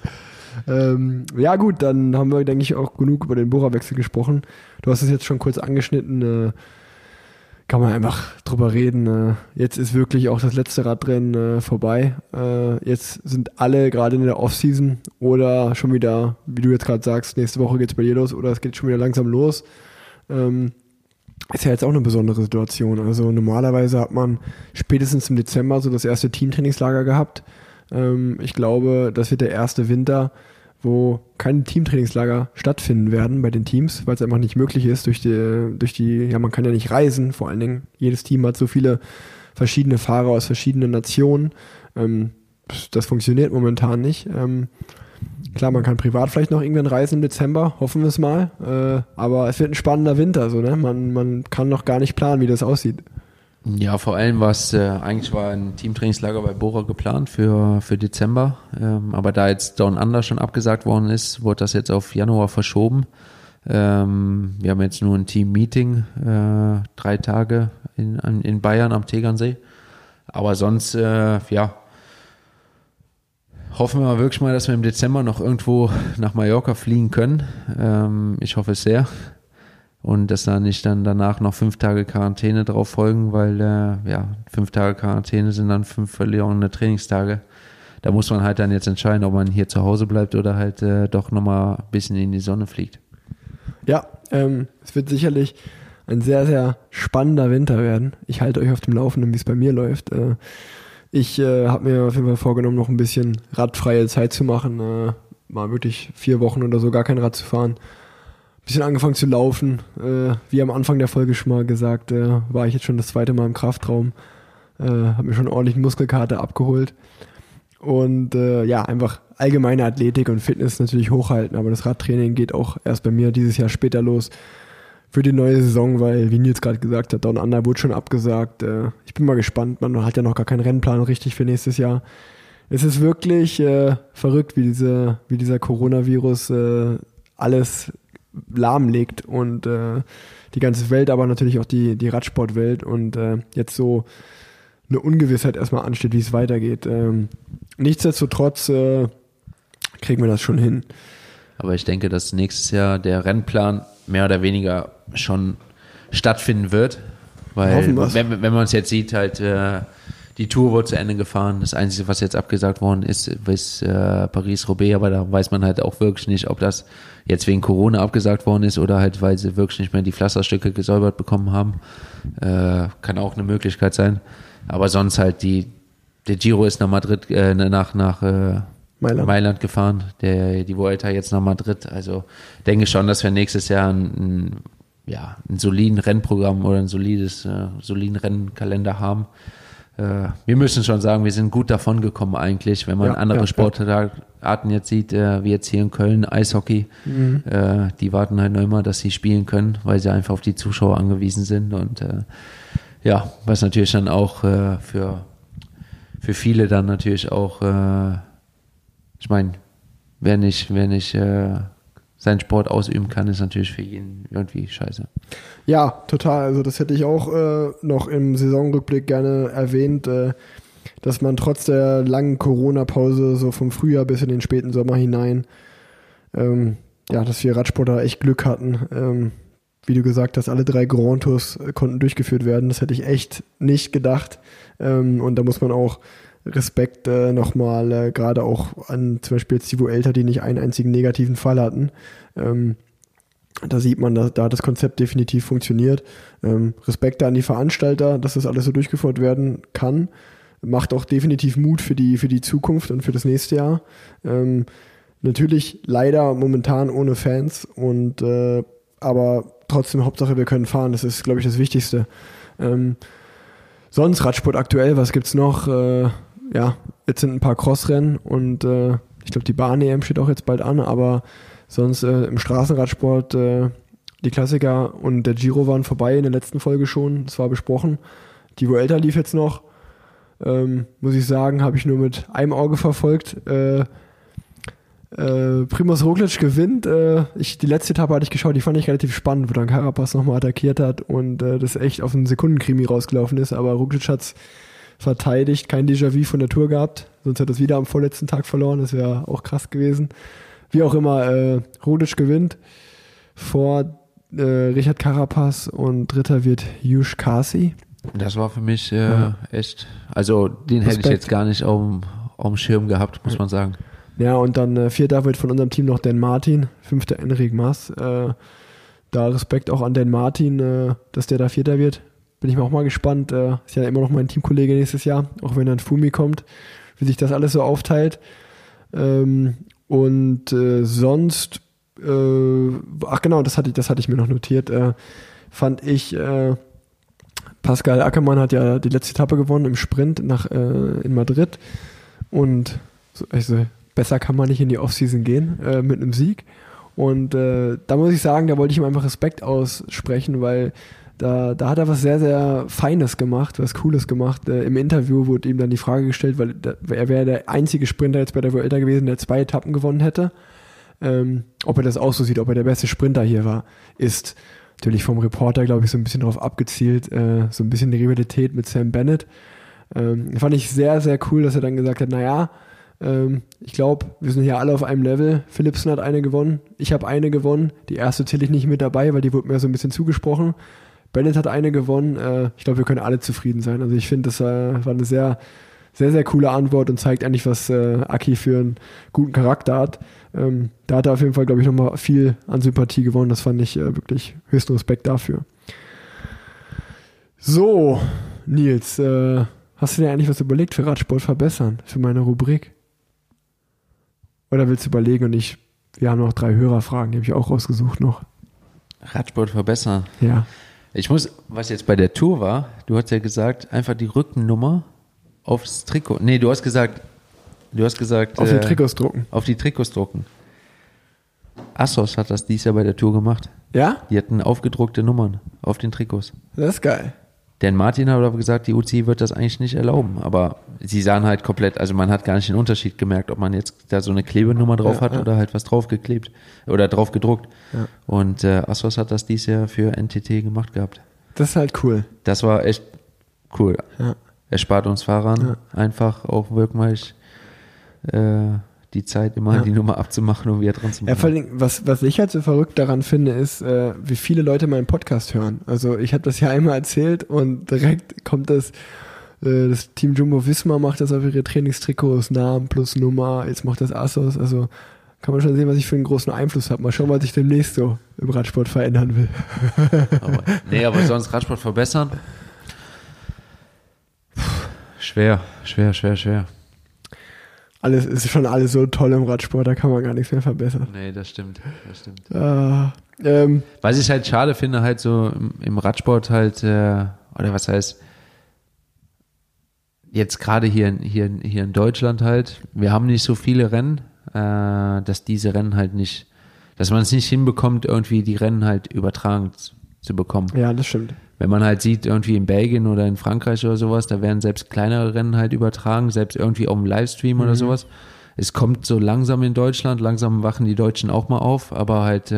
Ja gut, dann haben wir, denke ich, auch genug über den Bora-Wechsel gesprochen. Du hast es jetzt schon kurz angeschnitten, kann man einfach drüber reden. Jetzt ist wirklich auch das letzte Radrennen vorbei. Jetzt sind alle gerade in der Offseason oder schon wieder, wie du jetzt gerade sagst, nächste Woche geht es bei dir los oder es geht schon wieder langsam los. Ist ja jetzt auch eine besondere Situation. Also normalerweise hat man spätestens im Dezember so das erste Teamtrainingslager gehabt. Ich glaube, das wird der erste Winter, wo keine Teamtrainingslager stattfinden werden bei den Teams, weil es einfach nicht möglich ist durch die, ja, man kann ja nicht reisen, vor allen Dingen. Jedes Team hat so viele verschiedene Fahrer aus verschiedenen Nationen. Das funktioniert momentan nicht. Klar, man kann privat vielleicht noch irgendwann reisen im Dezember, hoffen wir es mal. Aber es wird ein spannender Winter, so, ne? Man kann noch gar nicht planen, wie das aussieht. Ja, vor allem eigentlich war ein Teamtrainingslager bei Bora geplant für Dezember, aber da jetzt Down Under schon abgesagt worden ist, wurde das jetzt auf Januar verschoben. Wir haben jetzt nur ein Team-Meeting, 3 Tage in Bayern am Tegernsee, aber sonst, ja, hoffen wir mal wirklich mal, dass wir im Dezember noch irgendwo nach Mallorca fliegen können. Ich hoffe es sehr. Und dass da nicht dann danach noch 5 Tage Quarantäne drauf folgen, weil 5 Tage Quarantäne sind dann 5 verlorene Trainingstage. Da muss man halt dann jetzt entscheiden, ob man hier zu Hause bleibt oder halt doch nochmal ein bisschen in die Sonne fliegt. Ja, es wird sicherlich ein sehr, sehr spannender Winter werden. Ich halte euch auf dem Laufenden, wie es bei mir läuft. Ich habe mir auf jeden Fall vorgenommen, noch ein bisschen radfreie Zeit zu machen. Mal wirklich 4 Wochen oder so gar kein Rad zu fahren. Bisschen angefangen zu laufen, wie am Anfang der Folge schon mal gesagt, war ich jetzt schon das 2. Mal im Kraftraum, habe mir schon ordentlich Muskelkater abgeholt und ja, einfach allgemeine Athletik und Fitness natürlich hochhalten, aber das Radtraining geht auch erst bei mir dieses Jahr später los für die neue Saison, weil, wie Nils gerade gesagt hat, Down Under wurde schon abgesagt, ich bin mal gespannt, man hat ja noch gar keinen Rennplan richtig für nächstes Jahr. Es ist wirklich verrückt, wie dieser Coronavirus alles lahmlegt und die ganze Welt, aber natürlich auch die Radsportwelt und jetzt so eine Ungewissheit erstmal ansteht, wie es weitergeht. Nichtsdestotrotz kriegen wir das schon hin. Aber ich denke, dass nächstes Jahr der Rennplan mehr oder weniger schon stattfinden wird, weil wenn man es jetzt sieht, halt die Tour wurde zu Ende gefahren. Das Einzige, was jetzt abgesagt worden ist Paris-Roubaix, aber da weiß man halt auch wirklich nicht, ob das jetzt wegen Corona abgesagt worden ist oder halt, weil sie wirklich nicht mehr die Pflasterstücke gesäubert bekommen haben. Kann auch eine Möglichkeit sein. Aber sonst halt der Giro ist nach Madrid, nach Mailand gefahren, die Vuelta jetzt nach Madrid. Also denke schon, dass wir nächstes Jahr einen soliden Rennprogramm oder einen soliden Rennkalender haben. Wir müssen schon sagen, wir sind gut davon gekommen eigentlich, wenn man andere Sportarten jetzt sieht, wie jetzt hier in Köln, Eishockey, die warten halt noch immer, dass sie spielen können, weil sie einfach auf die Zuschauer angewiesen sind und ja, was natürlich dann auch für viele dann natürlich auch, ich meine, wer nicht seinen Sport ausüben kann, ist natürlich für jeden irgendwie scheiße. Ja, total. Also das hätte ich auch noch im Saisonrückblick gerne erwähnt, dass man trotz der langen Corona-Pause so vom Frühjahr bis in den späten Sommer hinein, dass wir Radsportler echt Glück hatten. Wie du gesagt hast, alle 3 Grand Tours konnten durchgeführt werden. Das hätte ich echt nicht gedacht. Und da muss man auch Respekt nochmal, gerade auch an zum Beispiel jetzt die Vuelta, die nicht einen einzigen negativen Fall hatten. Da sieht man, da hat das Konzept definitiv funktioniert. Respekt da an die Veranstalter, dass das alles so durchgeführt werden kann. Macht auch definitiv Mut für die Zukunft und für das nächste Jahr. Natürlich leider momentan ohne Fans, und aber trotzdem Hauptsache wir können fahren. Das ist, glaube ich, das Wichtigste. Sonst Radsport aktuell, was gibt's noch? Jetzt sind ein paar Crossrennen und ich glaube, die Bahn-EM steht auch jetzt bald an, aber sonst im Straßenradsport die Klassiker und der Giro waren vorbei in der letzten Folge schon, das war besprochen. Die Vuelta lief jetzt noch. muss ich sagen, habe ich nur mit einem Auge verfolgt. Primoz Roglič gewinnt. Die letzte Etappe hatte ich geschaut, die fand ich relativ spannend, wo dann Carapaz nochmal attackiert hat und das echt auf einen Sekundenkrimi rausgelaufen ist. Aber Roglič hat es verteidigt, kein Déjà-vu von der Tour gehabt. Sonst hat er es wieder am vorletzten Tag verloren. Das wäre auch krass gewesen. Wie auch immer, Roglič gewinnt vor Richard Carapaz und dritter wird Yush Kasi. Das war für mich echt, also den Respekt. Hätte ich jetzt gar nicht auf dem Schirm gehabt, muss man sagen. Ja, und dann vierter wird von unserem Team noch Dan Martin, fünfter Enric Mas. Da Respekt auch an Dan Martin, dass der da vierter wird. Bin ich auch mal gespannt. Ist ja immer noch mein Teamkollege nächstes Jahr, auch wenn dann Fumi kommt, wie sich das alles so aufteilt. Sonst, ach genau, das hatte ich mir noch notiert, fand ich, Pascal Ackermann hat ja die letzte Etappe gewonnen im Sprint in Madrid und also, besser kann man nicht in die Offseason gehen mit einem Sieg und da muss ich sagen, da wollte ich ihm einfach Respekt aussprechen, weil da hat er was sehr, sehr Feines gemacht, was Cooles gemacht. Im Interview wurde ihm dann die Frage gestellt, weil er wäre der einzige Sprinter jetzt bei der Vuelta gewesen, der 2 Etappen gewonnen hätte, ob er das auch so sieht, ob er der beste Sprinter hier ist. Natürlich vom Reporter, glaube ich, so ein bisschen darauf abgezielt, so ein bisschen die Rivalität mit Sam Bennett. Fand ich sehr, sehr cool, dass er dann gesagt hat, naja, ich glaube, wir sind hier alle auf einem Level. Philipsen hat eine gewonnen, ich habe eine gewonnen. Die erste zähle ich nicht mit dabei, weil die wurde mir so ein bisschen zugesprochen. Bennett hat eine gewonnen. Ich glaube, wir können alle zufrieden sein. Also ich finde, das war eine sehr, sehr, sehr coole Antwort und zeigt eigentlich, was Aki für einen guten Charakter hat. Da hat er auf jeden Fall, glaube ich, nochmal viel an Sympathie gewonnen. Das fand ich wirklich höchsten Respekt dafür. So, Nils, hast du dir eigentlich was überlegt für Radsport verbessern, für meine Rubrik? Oder willst du überlegen und wir haben noch 3 Hörerfragen, die habe ich auch rausgesucht noch. Radsport verbessern? Ja. Was jetzt bei der Tour war, du hast ja gesagt, einfach die Rückennummer aufs Trikot. Nee, du hast gesagt auf die Trikots drucken. Auf die Trikots drucken. Assos hat das dieses Jahr bei der Tour gemacht. Ja? Die hatten aufgedruckte Nummern auf den Trikots. Das ist geil. Denn Martin hat aber gesagt, die UCI wird das eigentlich nicht erlauben. Aber sie sahen halt komplett, also man hat gar nicht den Unterschied gemerkt, ob man jetzt da so eine Klebenummer drauf hat oder halt was drauf geklebt oder drauf gedruckt. Ja. Und Assos hat das dieses Jahr für NTT gemacht gehabt. Das ist halt cool. Das war echt cool. Ja. Er spart uns Fahrern einfach auch wirklich die Zeit, immer die Nummer abzumachen und wieder dran zu machen. Ja, vor allem, was ich halt so verrückt daran finde, ist, wie viele Leute meinen Podcast hören. Also ich habe das ja einmal erzählt und direkt kommt das Team Jumbo Visma macht das auf ihre Trainingstrikots, Namen plus Nummer, jetzt macht das Assos, also kann man schon sehen, was ich für einen großen Einfluss habe. Mal schauen, was ich demnächst so im Radsport verändern will. Aber sonst Radsport verbessern? Schwer. Alles ist schon alles so toll im Radsport, da kann man gar nichts mehr verbessern. Nee, das stimmt. Was ich halt schade finde, halt so im Radsport halt, oder was heißt, jetzt gerade hier in Deutschland halt, wir haben nicht so viele Rennen, dass diese Rennen halt nicht, dass man es nicht hinbekommt, irgendwie die Rennen halt übertragen zu bekommen. Ja, das stimmt. Wenn man halt sieht, irgendwie in Belgien oder in Frankreich oder sowas, da werden selbst kleinere Rennen halt übertragen, selbst irgendwie auf dem Livestream oder sowas. Es kommt so langsam in Deutschland, langsam wachen die Deutschen auch mal auf, aber halt,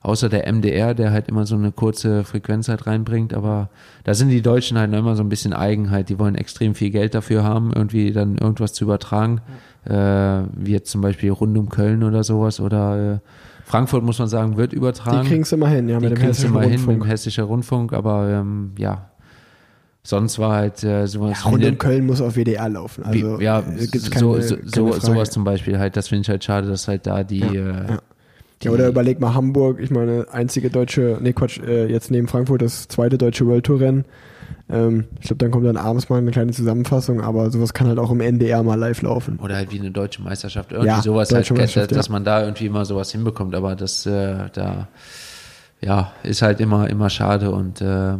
außer der MDR, der halt immer so eine kurze Frequenz halt reinbringt, aber da sind die Deutschen halt noch immer so ein bisschen eigen halt, die wollen extrem viel Geld dafür haben, irgendwie dann irgendwas zu übertragen, wie jetzt zum Beispiel rund um Köln oder sowas oder Frankfurt, muss man sagen, wird übertragen. Die kriegen es immer hin, ja, mit dem Hessischen Rundfunk. Aber sonst war halt sowas. Ja, rund um Köln muss auf WDR laufen. Also gibt's keine sowas zum Beispiel halt, das finde ich halt schade, dass halt da die. Oder überleg mal Hamburg, ich meine, jetzt neben Frankfurt das zweite deutsche World Tour Rennen. Ich glaube, dann kommt dann abends mal eine kleine Zusammenfassung, aber sowas kann halt auch im NDR mal live laufen. Oder halt wie eine deutsche Meisterschaft, irgendwie sowas halt, dass man da irgendwie mal sowas hinbekommt, aber das ist halt immer schade und da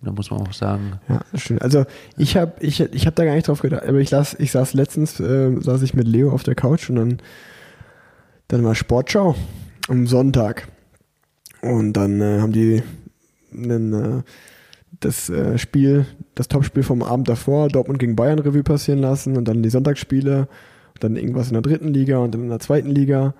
muss man auch sagen. Ja, schön. Also ich hab da gar nicht drauf gedacht, aber letztens saß ich mit Leo auf der Couch und dann war Sportschau am Sonntag und dann haben die einen das Spiel, das Topspiel vom Abend davor, Dortmund gegen Bayern Revue passieren lassen und dann die Sonntagsspiele und dann irgendwas in der dritten Liga und dann in der zweiten Liga.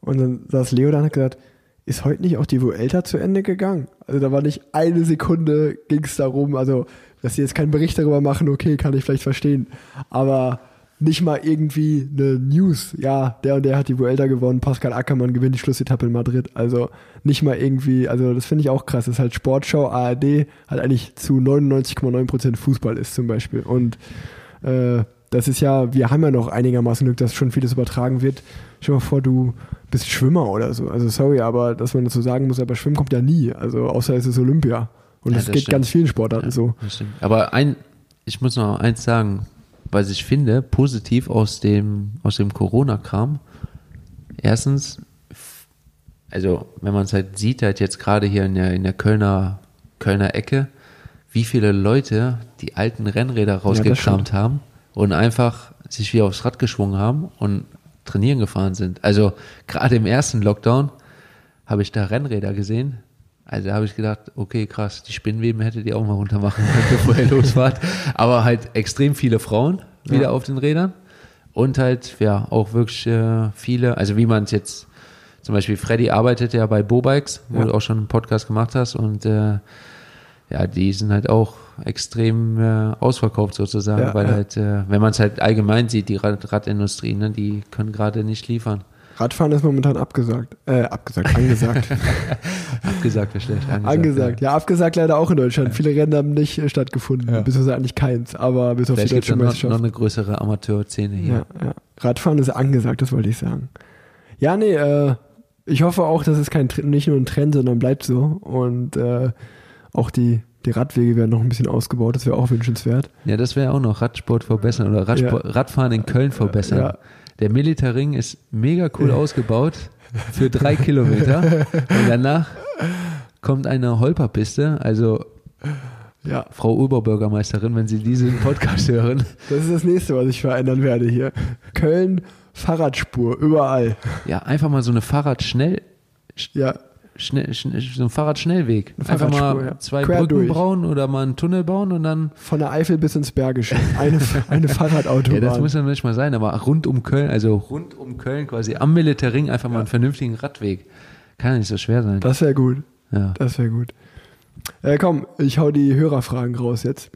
Und dann saß Leo da und hat gesagt, ist heute nicht auch die Vuelta zu Ende gegangen? Also da war nicht eine Sekunde, ging es darum, also dass sie jetzt keinen Bericht darüber machen, okay, kann ich vielleicht verstehen, aber nicht mal irgendwie eine News, ja, der und der hat die Vuelta gewonnen, Pascal Ackermann gewinnt die Schlussetappe in Madrid, also nicht mal irgendwie, also das finde ich auch krass, das ist halt Sportschau, ARD, halt eigentlich zu 99,9% Fußball ist zum Beispiel und das ist ja, wir haben ja noch einigermaßen Glück, dass schon vieles übertragen wird. Stell dir mal vor, du bist Schwimmer oder so. Also sorry, aber dass man das so sagen muss, aber Schwimmen kommt ja nie. Also außer es ist Olympia. Und ja, das geht stimmt. Ganz vielen Sportarten ja, so. Aber ich muss noch eins sagen, was ich finde, positiv aus dem Corona-Kram. Erstens, also wenn man es halt sieht, halt jetzt gerade hier in der Kölner Ecke, wie viele Leute die alten Rennräder rausgekramt haben. Und einfach sich wieder aufs Rad geschwungen haben und trainieren gefahren sind. Also gerade im ersten Lockdown habe ich da Rennräder gesehen. Also da habe ich gedacht, okay, krass, die Spinnweben hättet ihr auch mal runter machen können, bevor ihr losfahrt. Aber halt extrem viele Frauen wieder auf den Rädern. Und halt, ja, auch wirklich viele, also wie man es jetzt, zum Beispiel Freddy arbeitet ja bei Bobikes, wo du auch schon einen Podcast gemacht hast. Und die sind halt auch extrem ausverkauft sozusagen, weil halt, wenn man es halt allgemein sieht, die Radindustrie, ne, die können gerade nicht liefern. Radfahren ist momentan abgesagt. Angesagt. Abgesagt wäre schlecht. Angesagt. Ja, abgesagt leider auch in Deutschland. Viele Rennen haben nicht stattgefunden, beziehungsweise eigentlich keins, aber bis auf vielleicht die deutsche Meisterschaft. Noch eine größere Amateurszene hier. Ja. Radfahren ist angesagt, das wollte ich sagen. Ja, nee, ich hoffe auch, dass es nicht nur ein Trend, sondern bleibt so und auch die Radwege werden noch ein bisschen ausgebaut, das wäre auch wünschenswert. Ja, das wäre auch noch Radsport verbessern oder Radfahren in Köln verbessern. Ja. Der Militärring ist mega cool ausgebaut für 3 Kilometer und danach kommt eine Holperpiste, also Frau Oberbürgermeisterin, wenn Sie diesen Podcast hören. Das ist das Nächste, was ich verändern werde hier. Köln, Fahrradspur, überall. Ja, einfach mal so eine Fahrradschnell... so ein Fahrradschnellweg. Einfach mal 2 Brücken bauen oder mal einen Tunnel bauen und dann... Von der Eifel bis ins Bergische. Eine Fahrradautobahn. Ja, das muss ja nicht mal sein, aber rund um Köln quasi am Militärring einfach mal einen vernünftigen Radweg. Kann ja nicht so schwer sein. Das wäre gut. Ja. Das wäre gut. Komm, ich hau die Hörerfragen raus jetzt.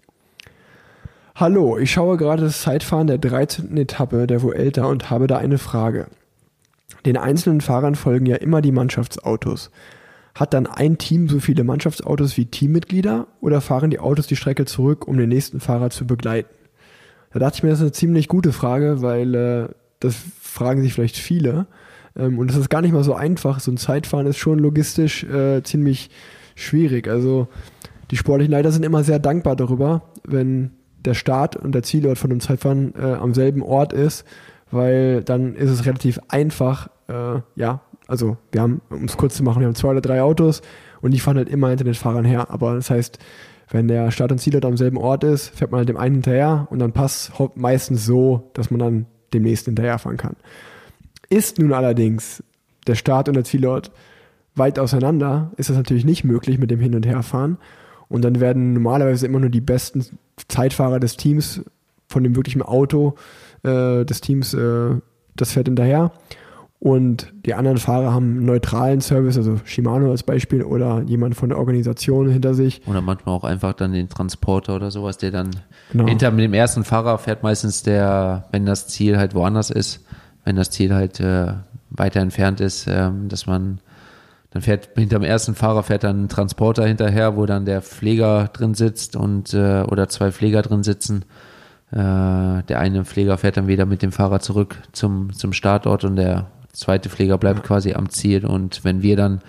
Hallo, ich schaue gerade das Zeitfahren der 13. Etappe der Vuelta und habe da eine Frage. Den einzelnen Fahrern folgen ja immer die Mannschaftsautos. Hat dann ein Team so viele Mannschaftsautos wie Teammitglieder oder fahren die Autos die Strecke zurück, um den nächsten Fahrer zu begleiten? Da dachte ich mir, das ist eine ziemlich gute Frage, weil das fragen sich vielleicht viele. Und das ist gar nicht mal so einfach. So ein Zeitfahren ist schon logistisch ziemlich schwierig. Also die sportlichen Leiter sind immer sehr dankbar darüber, wenn der Start und der Zielort von einem Zeitfahren am selben Ort ist, weil dann ist es relativ einfach, also wir haben, um es kurz zu machen, wir haben 2 oder 3 Autos und die fahren halt immer hinter den Fahrern her, aber das heißt, wenn der Start- und Zielort am selben Ort ist, fährt man halt dem einen hinterher und dann passt meistens so, dass man dann dem nächsten hinterherfahren kann. Ist nun allerdings der Start und der Zielort weit auseinander, ist das natürlich nicht möglich mit dem Hin- und Herfahren und dann werden normalerweise immer nur die besten Zeitfahrer des Teams von dem wirklichen Auto des Teams, das fährt hinterher und die anderen Fahrer haben einen neutralen Service, also Shimano als Beispiel oder jemand von der Organisation hinter sich. Oder manchmal auch einfach dann den Transporter oder sowas, der dann hinter dem ersten Fahrer fährt meistens der, wenn das Ziel halt woanders ist, wenn das Ziel halt weiter entfernt ist, dass man dann fährt hinter dem ersten Fahrer fährt dann ein Transporter hinterher, wo dann der Pfleger drin sitzt und oder 2 Pfleger drin sitzen. Der eine Pfleger fährt dann wieder mit dem Fahrer zurück zum Startort und der zweite Pfleger bleibt quasi am Ziel und wenn wir dann,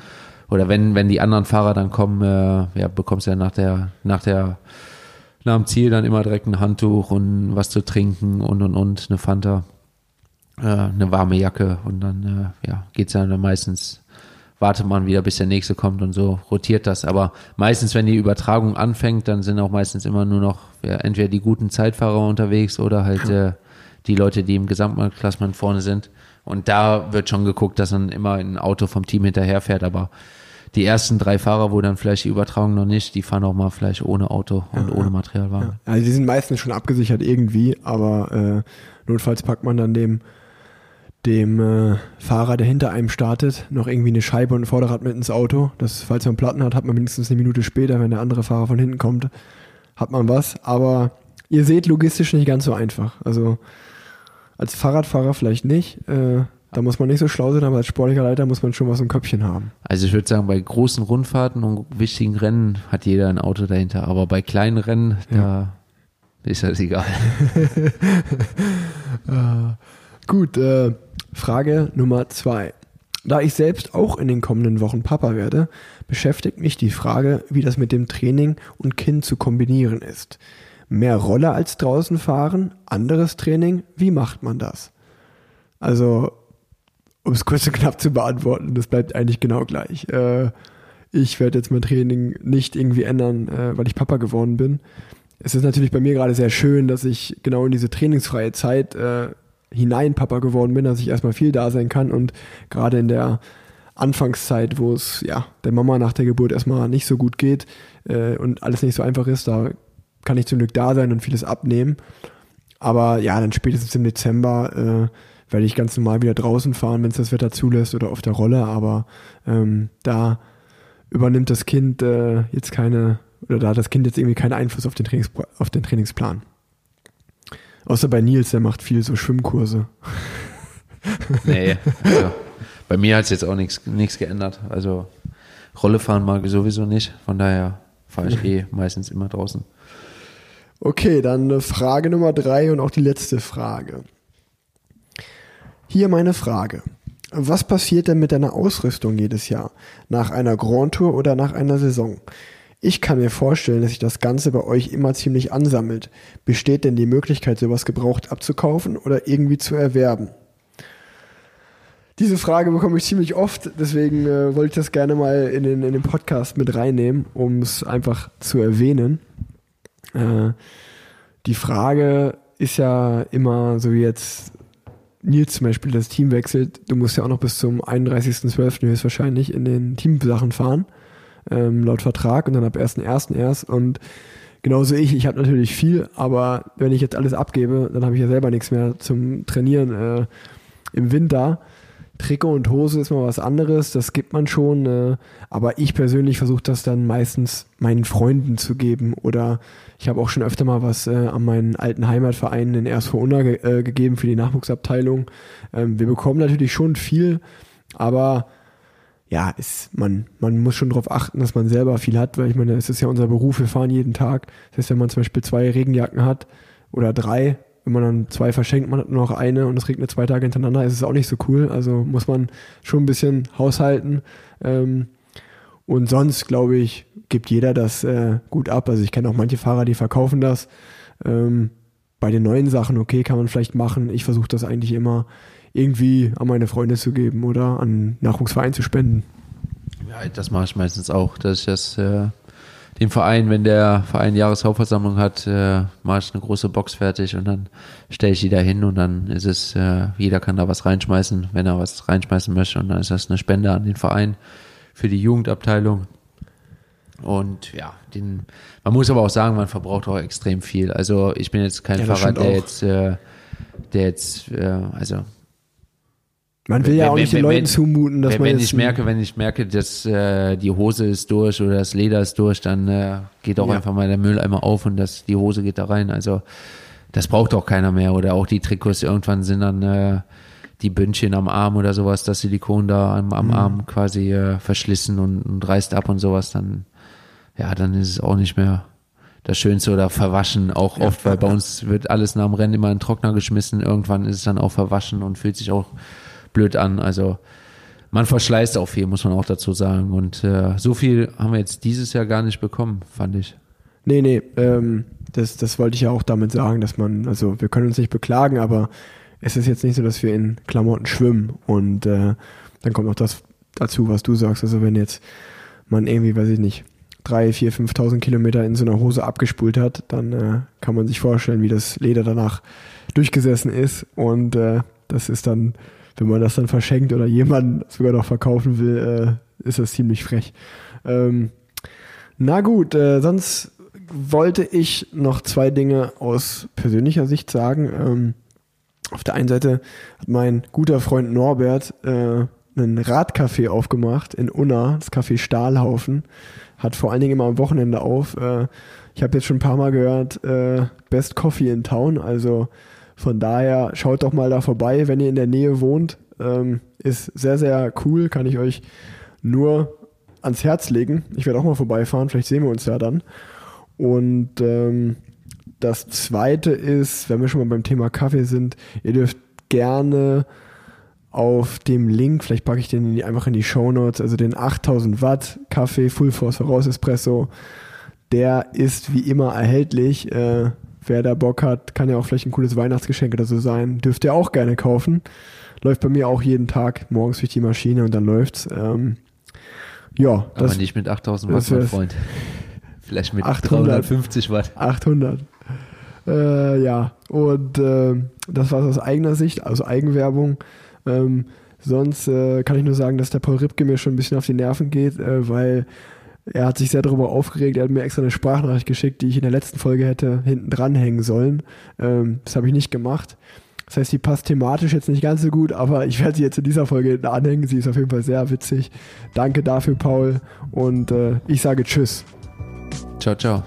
oder wenn die anderen Fahrer dann kommen, bekommst du ja nach dem Ziel dann immer direkt ein Handtuch und was zu trinken und eine Fanta, eine warme Jacke und dann geht's dann meistens, wartet man wieder, bis der nächste kommt und so rotiert das, aber meistens, wenn die Übertragung anfängt, dann sind auch meistens immer nur noch entweder die guten Zeitfahrer unterwegs oder halt die Leute, die im Gesamtklassement vorne sind. Und da wird schon geguckt, dass dann immer ein Auto vom Team hinterherfährt. Aber die ersten drei Fahrer, wo dann vielleicht die Übertragung noch nicht, die fahren auch mal vielleicht ohne Auto und ohne Materialwagen. Ja. Also die sind meistens schon abgesichert irgendwie, aber notfalls packt man dann dem Fahrer, der hinter einem startet, noch irgendwie eine Scheibe und ein Vorderrad mit ins Auto. Das, falls man Platten hat, hat man mindestens eine Minute später, wenn der andere Fahrer von hinten kommt, hat man was. Aber ihr seht, logistisch nicht ganz so einfach. Also als Fahrradfahrer vielleicht nicht. Da muss man nicht so schlau sein, aber als sportlicher Leiter muss man schon was im Köpfchen haben. Also ich würde sagen, bei großen Rundfahrten und wichtigen Rennen hat jeder ein Auto dahinter. Aber bei kleinen Rennen, da ist das egal. Gut, Frage Nummer 2. Da ich selbst auch in den kommenden Wochen Papa werde, beschäftigt mich die Frage, wie das mit dem Training und Kind zu kombinieren ist. Mehr Roller als draußen fahren, anderes Training, wie macht man das? Also, um es kurz und knapp zu beantworten, das bleibt eigentlich genau gleich. Ich werde jetzt mein Training nicht irgendwie ändern, weil ich Papa geworden bin. Es ist natürlich bei mir gerade sehr schön, dass ich genau in diese trainingsfreie Zeit hinein Papa geworden bin, dass ich erstmal viel da sein kann und gerade in der Anfangszeit, wo es der Mama nach der Geburt erstmal nicht so gut geht und alles nicht so einfach ist, da kann ich zum Glück da sein und vieles abnehmen. Aber dann spätestens im Dezember werde ich ganz normal wieder draußen fahren, wenn es das Wetter zulässt oder auf der Rolle, aber da übernimmt das Kind jetzt keine, oder da hat das Kind jetzt irgendwie keinen Einfluss auf den Trainingsplan. Außer bei Nils, der macht viel so Schwimmkurse. Nee, also bei mir hat es jetzt auch nichts geändert. Also Rolle fahren mag ich sowieso nicht. Von daher fahre ich meistens immer draußen. Okay, dann Frage Nummer 3 und auch die letzte Frage. Hier meine Frage. Was passiert denn mit deiner Ausrüstung jedes Jahr? Nach einer Grand Tour oder nach einer Saison? Ich kann mir vorstellen, dass sich das Ganze bei euch immer ziemlich ansammelt. Besteht denn die Möglichkeit, sowas gebraucht abzukaufen oder irgendwie zu erwerben? Diese Frage bekomme ich ziemlich oft, deswegen wollte ich das gerne mal in den Podcast mit reinnehmen, um es einfach zu erwähnen. Die Frage ist ja immer, so wie jetzt Nils zum Beispiel das Team wechselt, du musst ja auch noch bis zum 31.12. höchstwahrscheinlich in den Teamsachen fahren. Laut Vertrag und dann ab 1.1. erst und genauso ich habe natürlich viel, aber wenn ich jetzt alles abgebe, dann habe ich ja selber nichts mehr zum Trainieren im Winter. Trikot und Hose ist mal was anderes, das gibt man schon, aber ich persönlich versuche das dann meistens meinen Freunden zu geben oder ich habe auch schon öfter mal was an meinen alten Heimatverein in RSV Unna gegeben für die Nachwuchsabteilung. Wir bekommen natürlich schon viel, aber man muss schon darauf achten, dass man selber viel hat, weil ich meine, es ist ja unser Beruf, wir fahren jeden Tag. Das heißt, wenn man zum Beispiel 2 Regenjacken hat oder 3, wenn man dann 2 verschenkt, man hat nur noch eine und es regnet 2 Tage hintereinander, ist es auch nicht so cool. Also muss man schon ein bisschen haushalten. Und sonst, glaube ich, gibt jeder das gut ab. Also ich kenne auch manche Fahrer, die verkaufen das. Bei den neuen Sachen, okay, kann man vielleicht machen. Ich versuche das eigentlich immer irgendwie an meine Freunde zu geben oder an Nachwuchsverein zu spenden. Ja, das mache ich meistens auch, dass ich das dem Verein, wenn der Verein Jahreshauptversammlung hat, mache ich eine große Box fertig und dann stelle ich die da hin und dann ist es, jeder kann da was reinschmeißen, wenn er was reinschmeißen möchte und dann ist das eine Spende an den Verein für die Jugendabteilung. Und man muss aber auch sagen, man verbraucht auch extrem viel. Also ich bin jetzt kein Fahrer, der man will ja auch nicht den Leuten zumuten, dass man jetzt... Wenn ich merke, dass die Hose ist durch oder das Leder ist durch, dann geht auch einfach mal der Mülleimer auf und die Hose geht da rein. Also das braucht auch keiner mehr. Oder auch die Trikots, irgendwann sind dann die Bündchen am Arm oder sowas, das Silikon da am Arm quasi verschlissen und reißt ab und sowas. Dann ist es auch nicht mehr das Schönste oder verwaschen auch oft, weil bei uns wird alles nach dem Rennen immer in den Trockner geschmissen. Irgendwann ist es dann auch verwaschen und fühlt sich auch blöd an, also man verschleißt auch viel, muss man auch dazu sagen und so viel haben wir jetzt dieses Jahr gar nicht bekommen, fand ich. Nee, das wollte ich ja auch damit sagen, dass man, also wir können uns nicht beklagen, aber es ist jetzt nicht so, dass wir in Klamotten schwimmen und dann kommt noch das dazu, was du sagst, also wenn jetzt man irgendwie, weiß ich nicht, 3.000, 4.000, 5.000 Kilometer in so einer Hose abgespult hat, dann kann man sich vorstellen, wie das Leder danach durchgesessen ist und das ist dann, wenn man das dann verschenkt oder jemand sogar noch verkaufen will, ist das ziemlich frech. Na gut, sonst wollte ich noch zwei Dinge aus persönlicher Sicht sagen. Auf der einen Seite hat mein guter Freund Norbert einen Radcafé aufgemacht in Unna, das Café Stahlhaufen. Hat vor allen Dingen immer am Wochenende auf. Ich habe jetzt schon ein paar Mal gehört, Best Coffee in Town. Also von daher schaut doch mal da vorbei, wenn ihr in der Nähe wohnt. Ist sehr, sehr cool. Kann ich euch nur ans Herz legen. Ich werde auch mal vorbeifahren. Vielleicht sehen wir uns ja dann. Und das Zweite ist, wenn wir schon mal beim Thema Kaffee sind, ihr dürft gerne auf dem Link, vielleicht packe ich den einfach in die Shownotes, also den 8000 Watt Kaffee Full Force Voraus Espresso, der ist wie immer erhältlich. Wer da Bock hat, kann ja auch vielleicht ein cooles Weihnachtsgeschenk oder so sein. Dürft ihr auch gerne kaufen. Läuft bei mir auch jeden Tag morgens durch die Maschine und dann läuft's. Ja, aber das, nicht mit 8000 Watt, mein Freund. Vielleicht mit 350 Watt. 800. Ja, und das war es aus eigener Sicht, also Eigenwerbung. Sonst kann ich nur sagen, dass der Paul Ripke mir schon ein bisschen auf die Nerven geht, weil er hat sich sehr darüber aufgeregt. Er hat mir extra eine Sprachnachricht geschickt, die ich in der letzten Folge hätte hinten dranhängen sollen. Das habe ich nicht gemacht. Das heißt, die passt thematisch jetzt nicht ganz so gut, aber ich werde sie jetzt in dieser Folge hinten anhängen. Sie ist auf jeden Fall sehr witzig. Danke dafür, Paul. Und ich sage Tschüss. Ciao, ciao.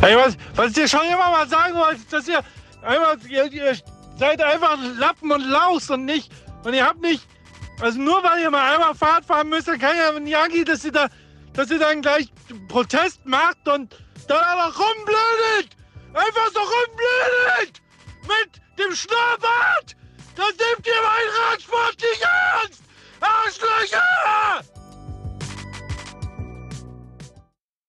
Hey, was ich dir schon immer mal sagen wollte, dass ihr seid einfach Lappen und Laus und nicht, und ihr habt nicht, also nur weil ihr mal einmal Fahrt fahren müsst, dann kann ja nicht angehen, dass ihr dann gleich Protest macht und dann einfach rumblödet, einfach so rumblödet mit dem Schnurrbart, das nehmt ihr meinen Radsport nicht ernst, Arschlöcher!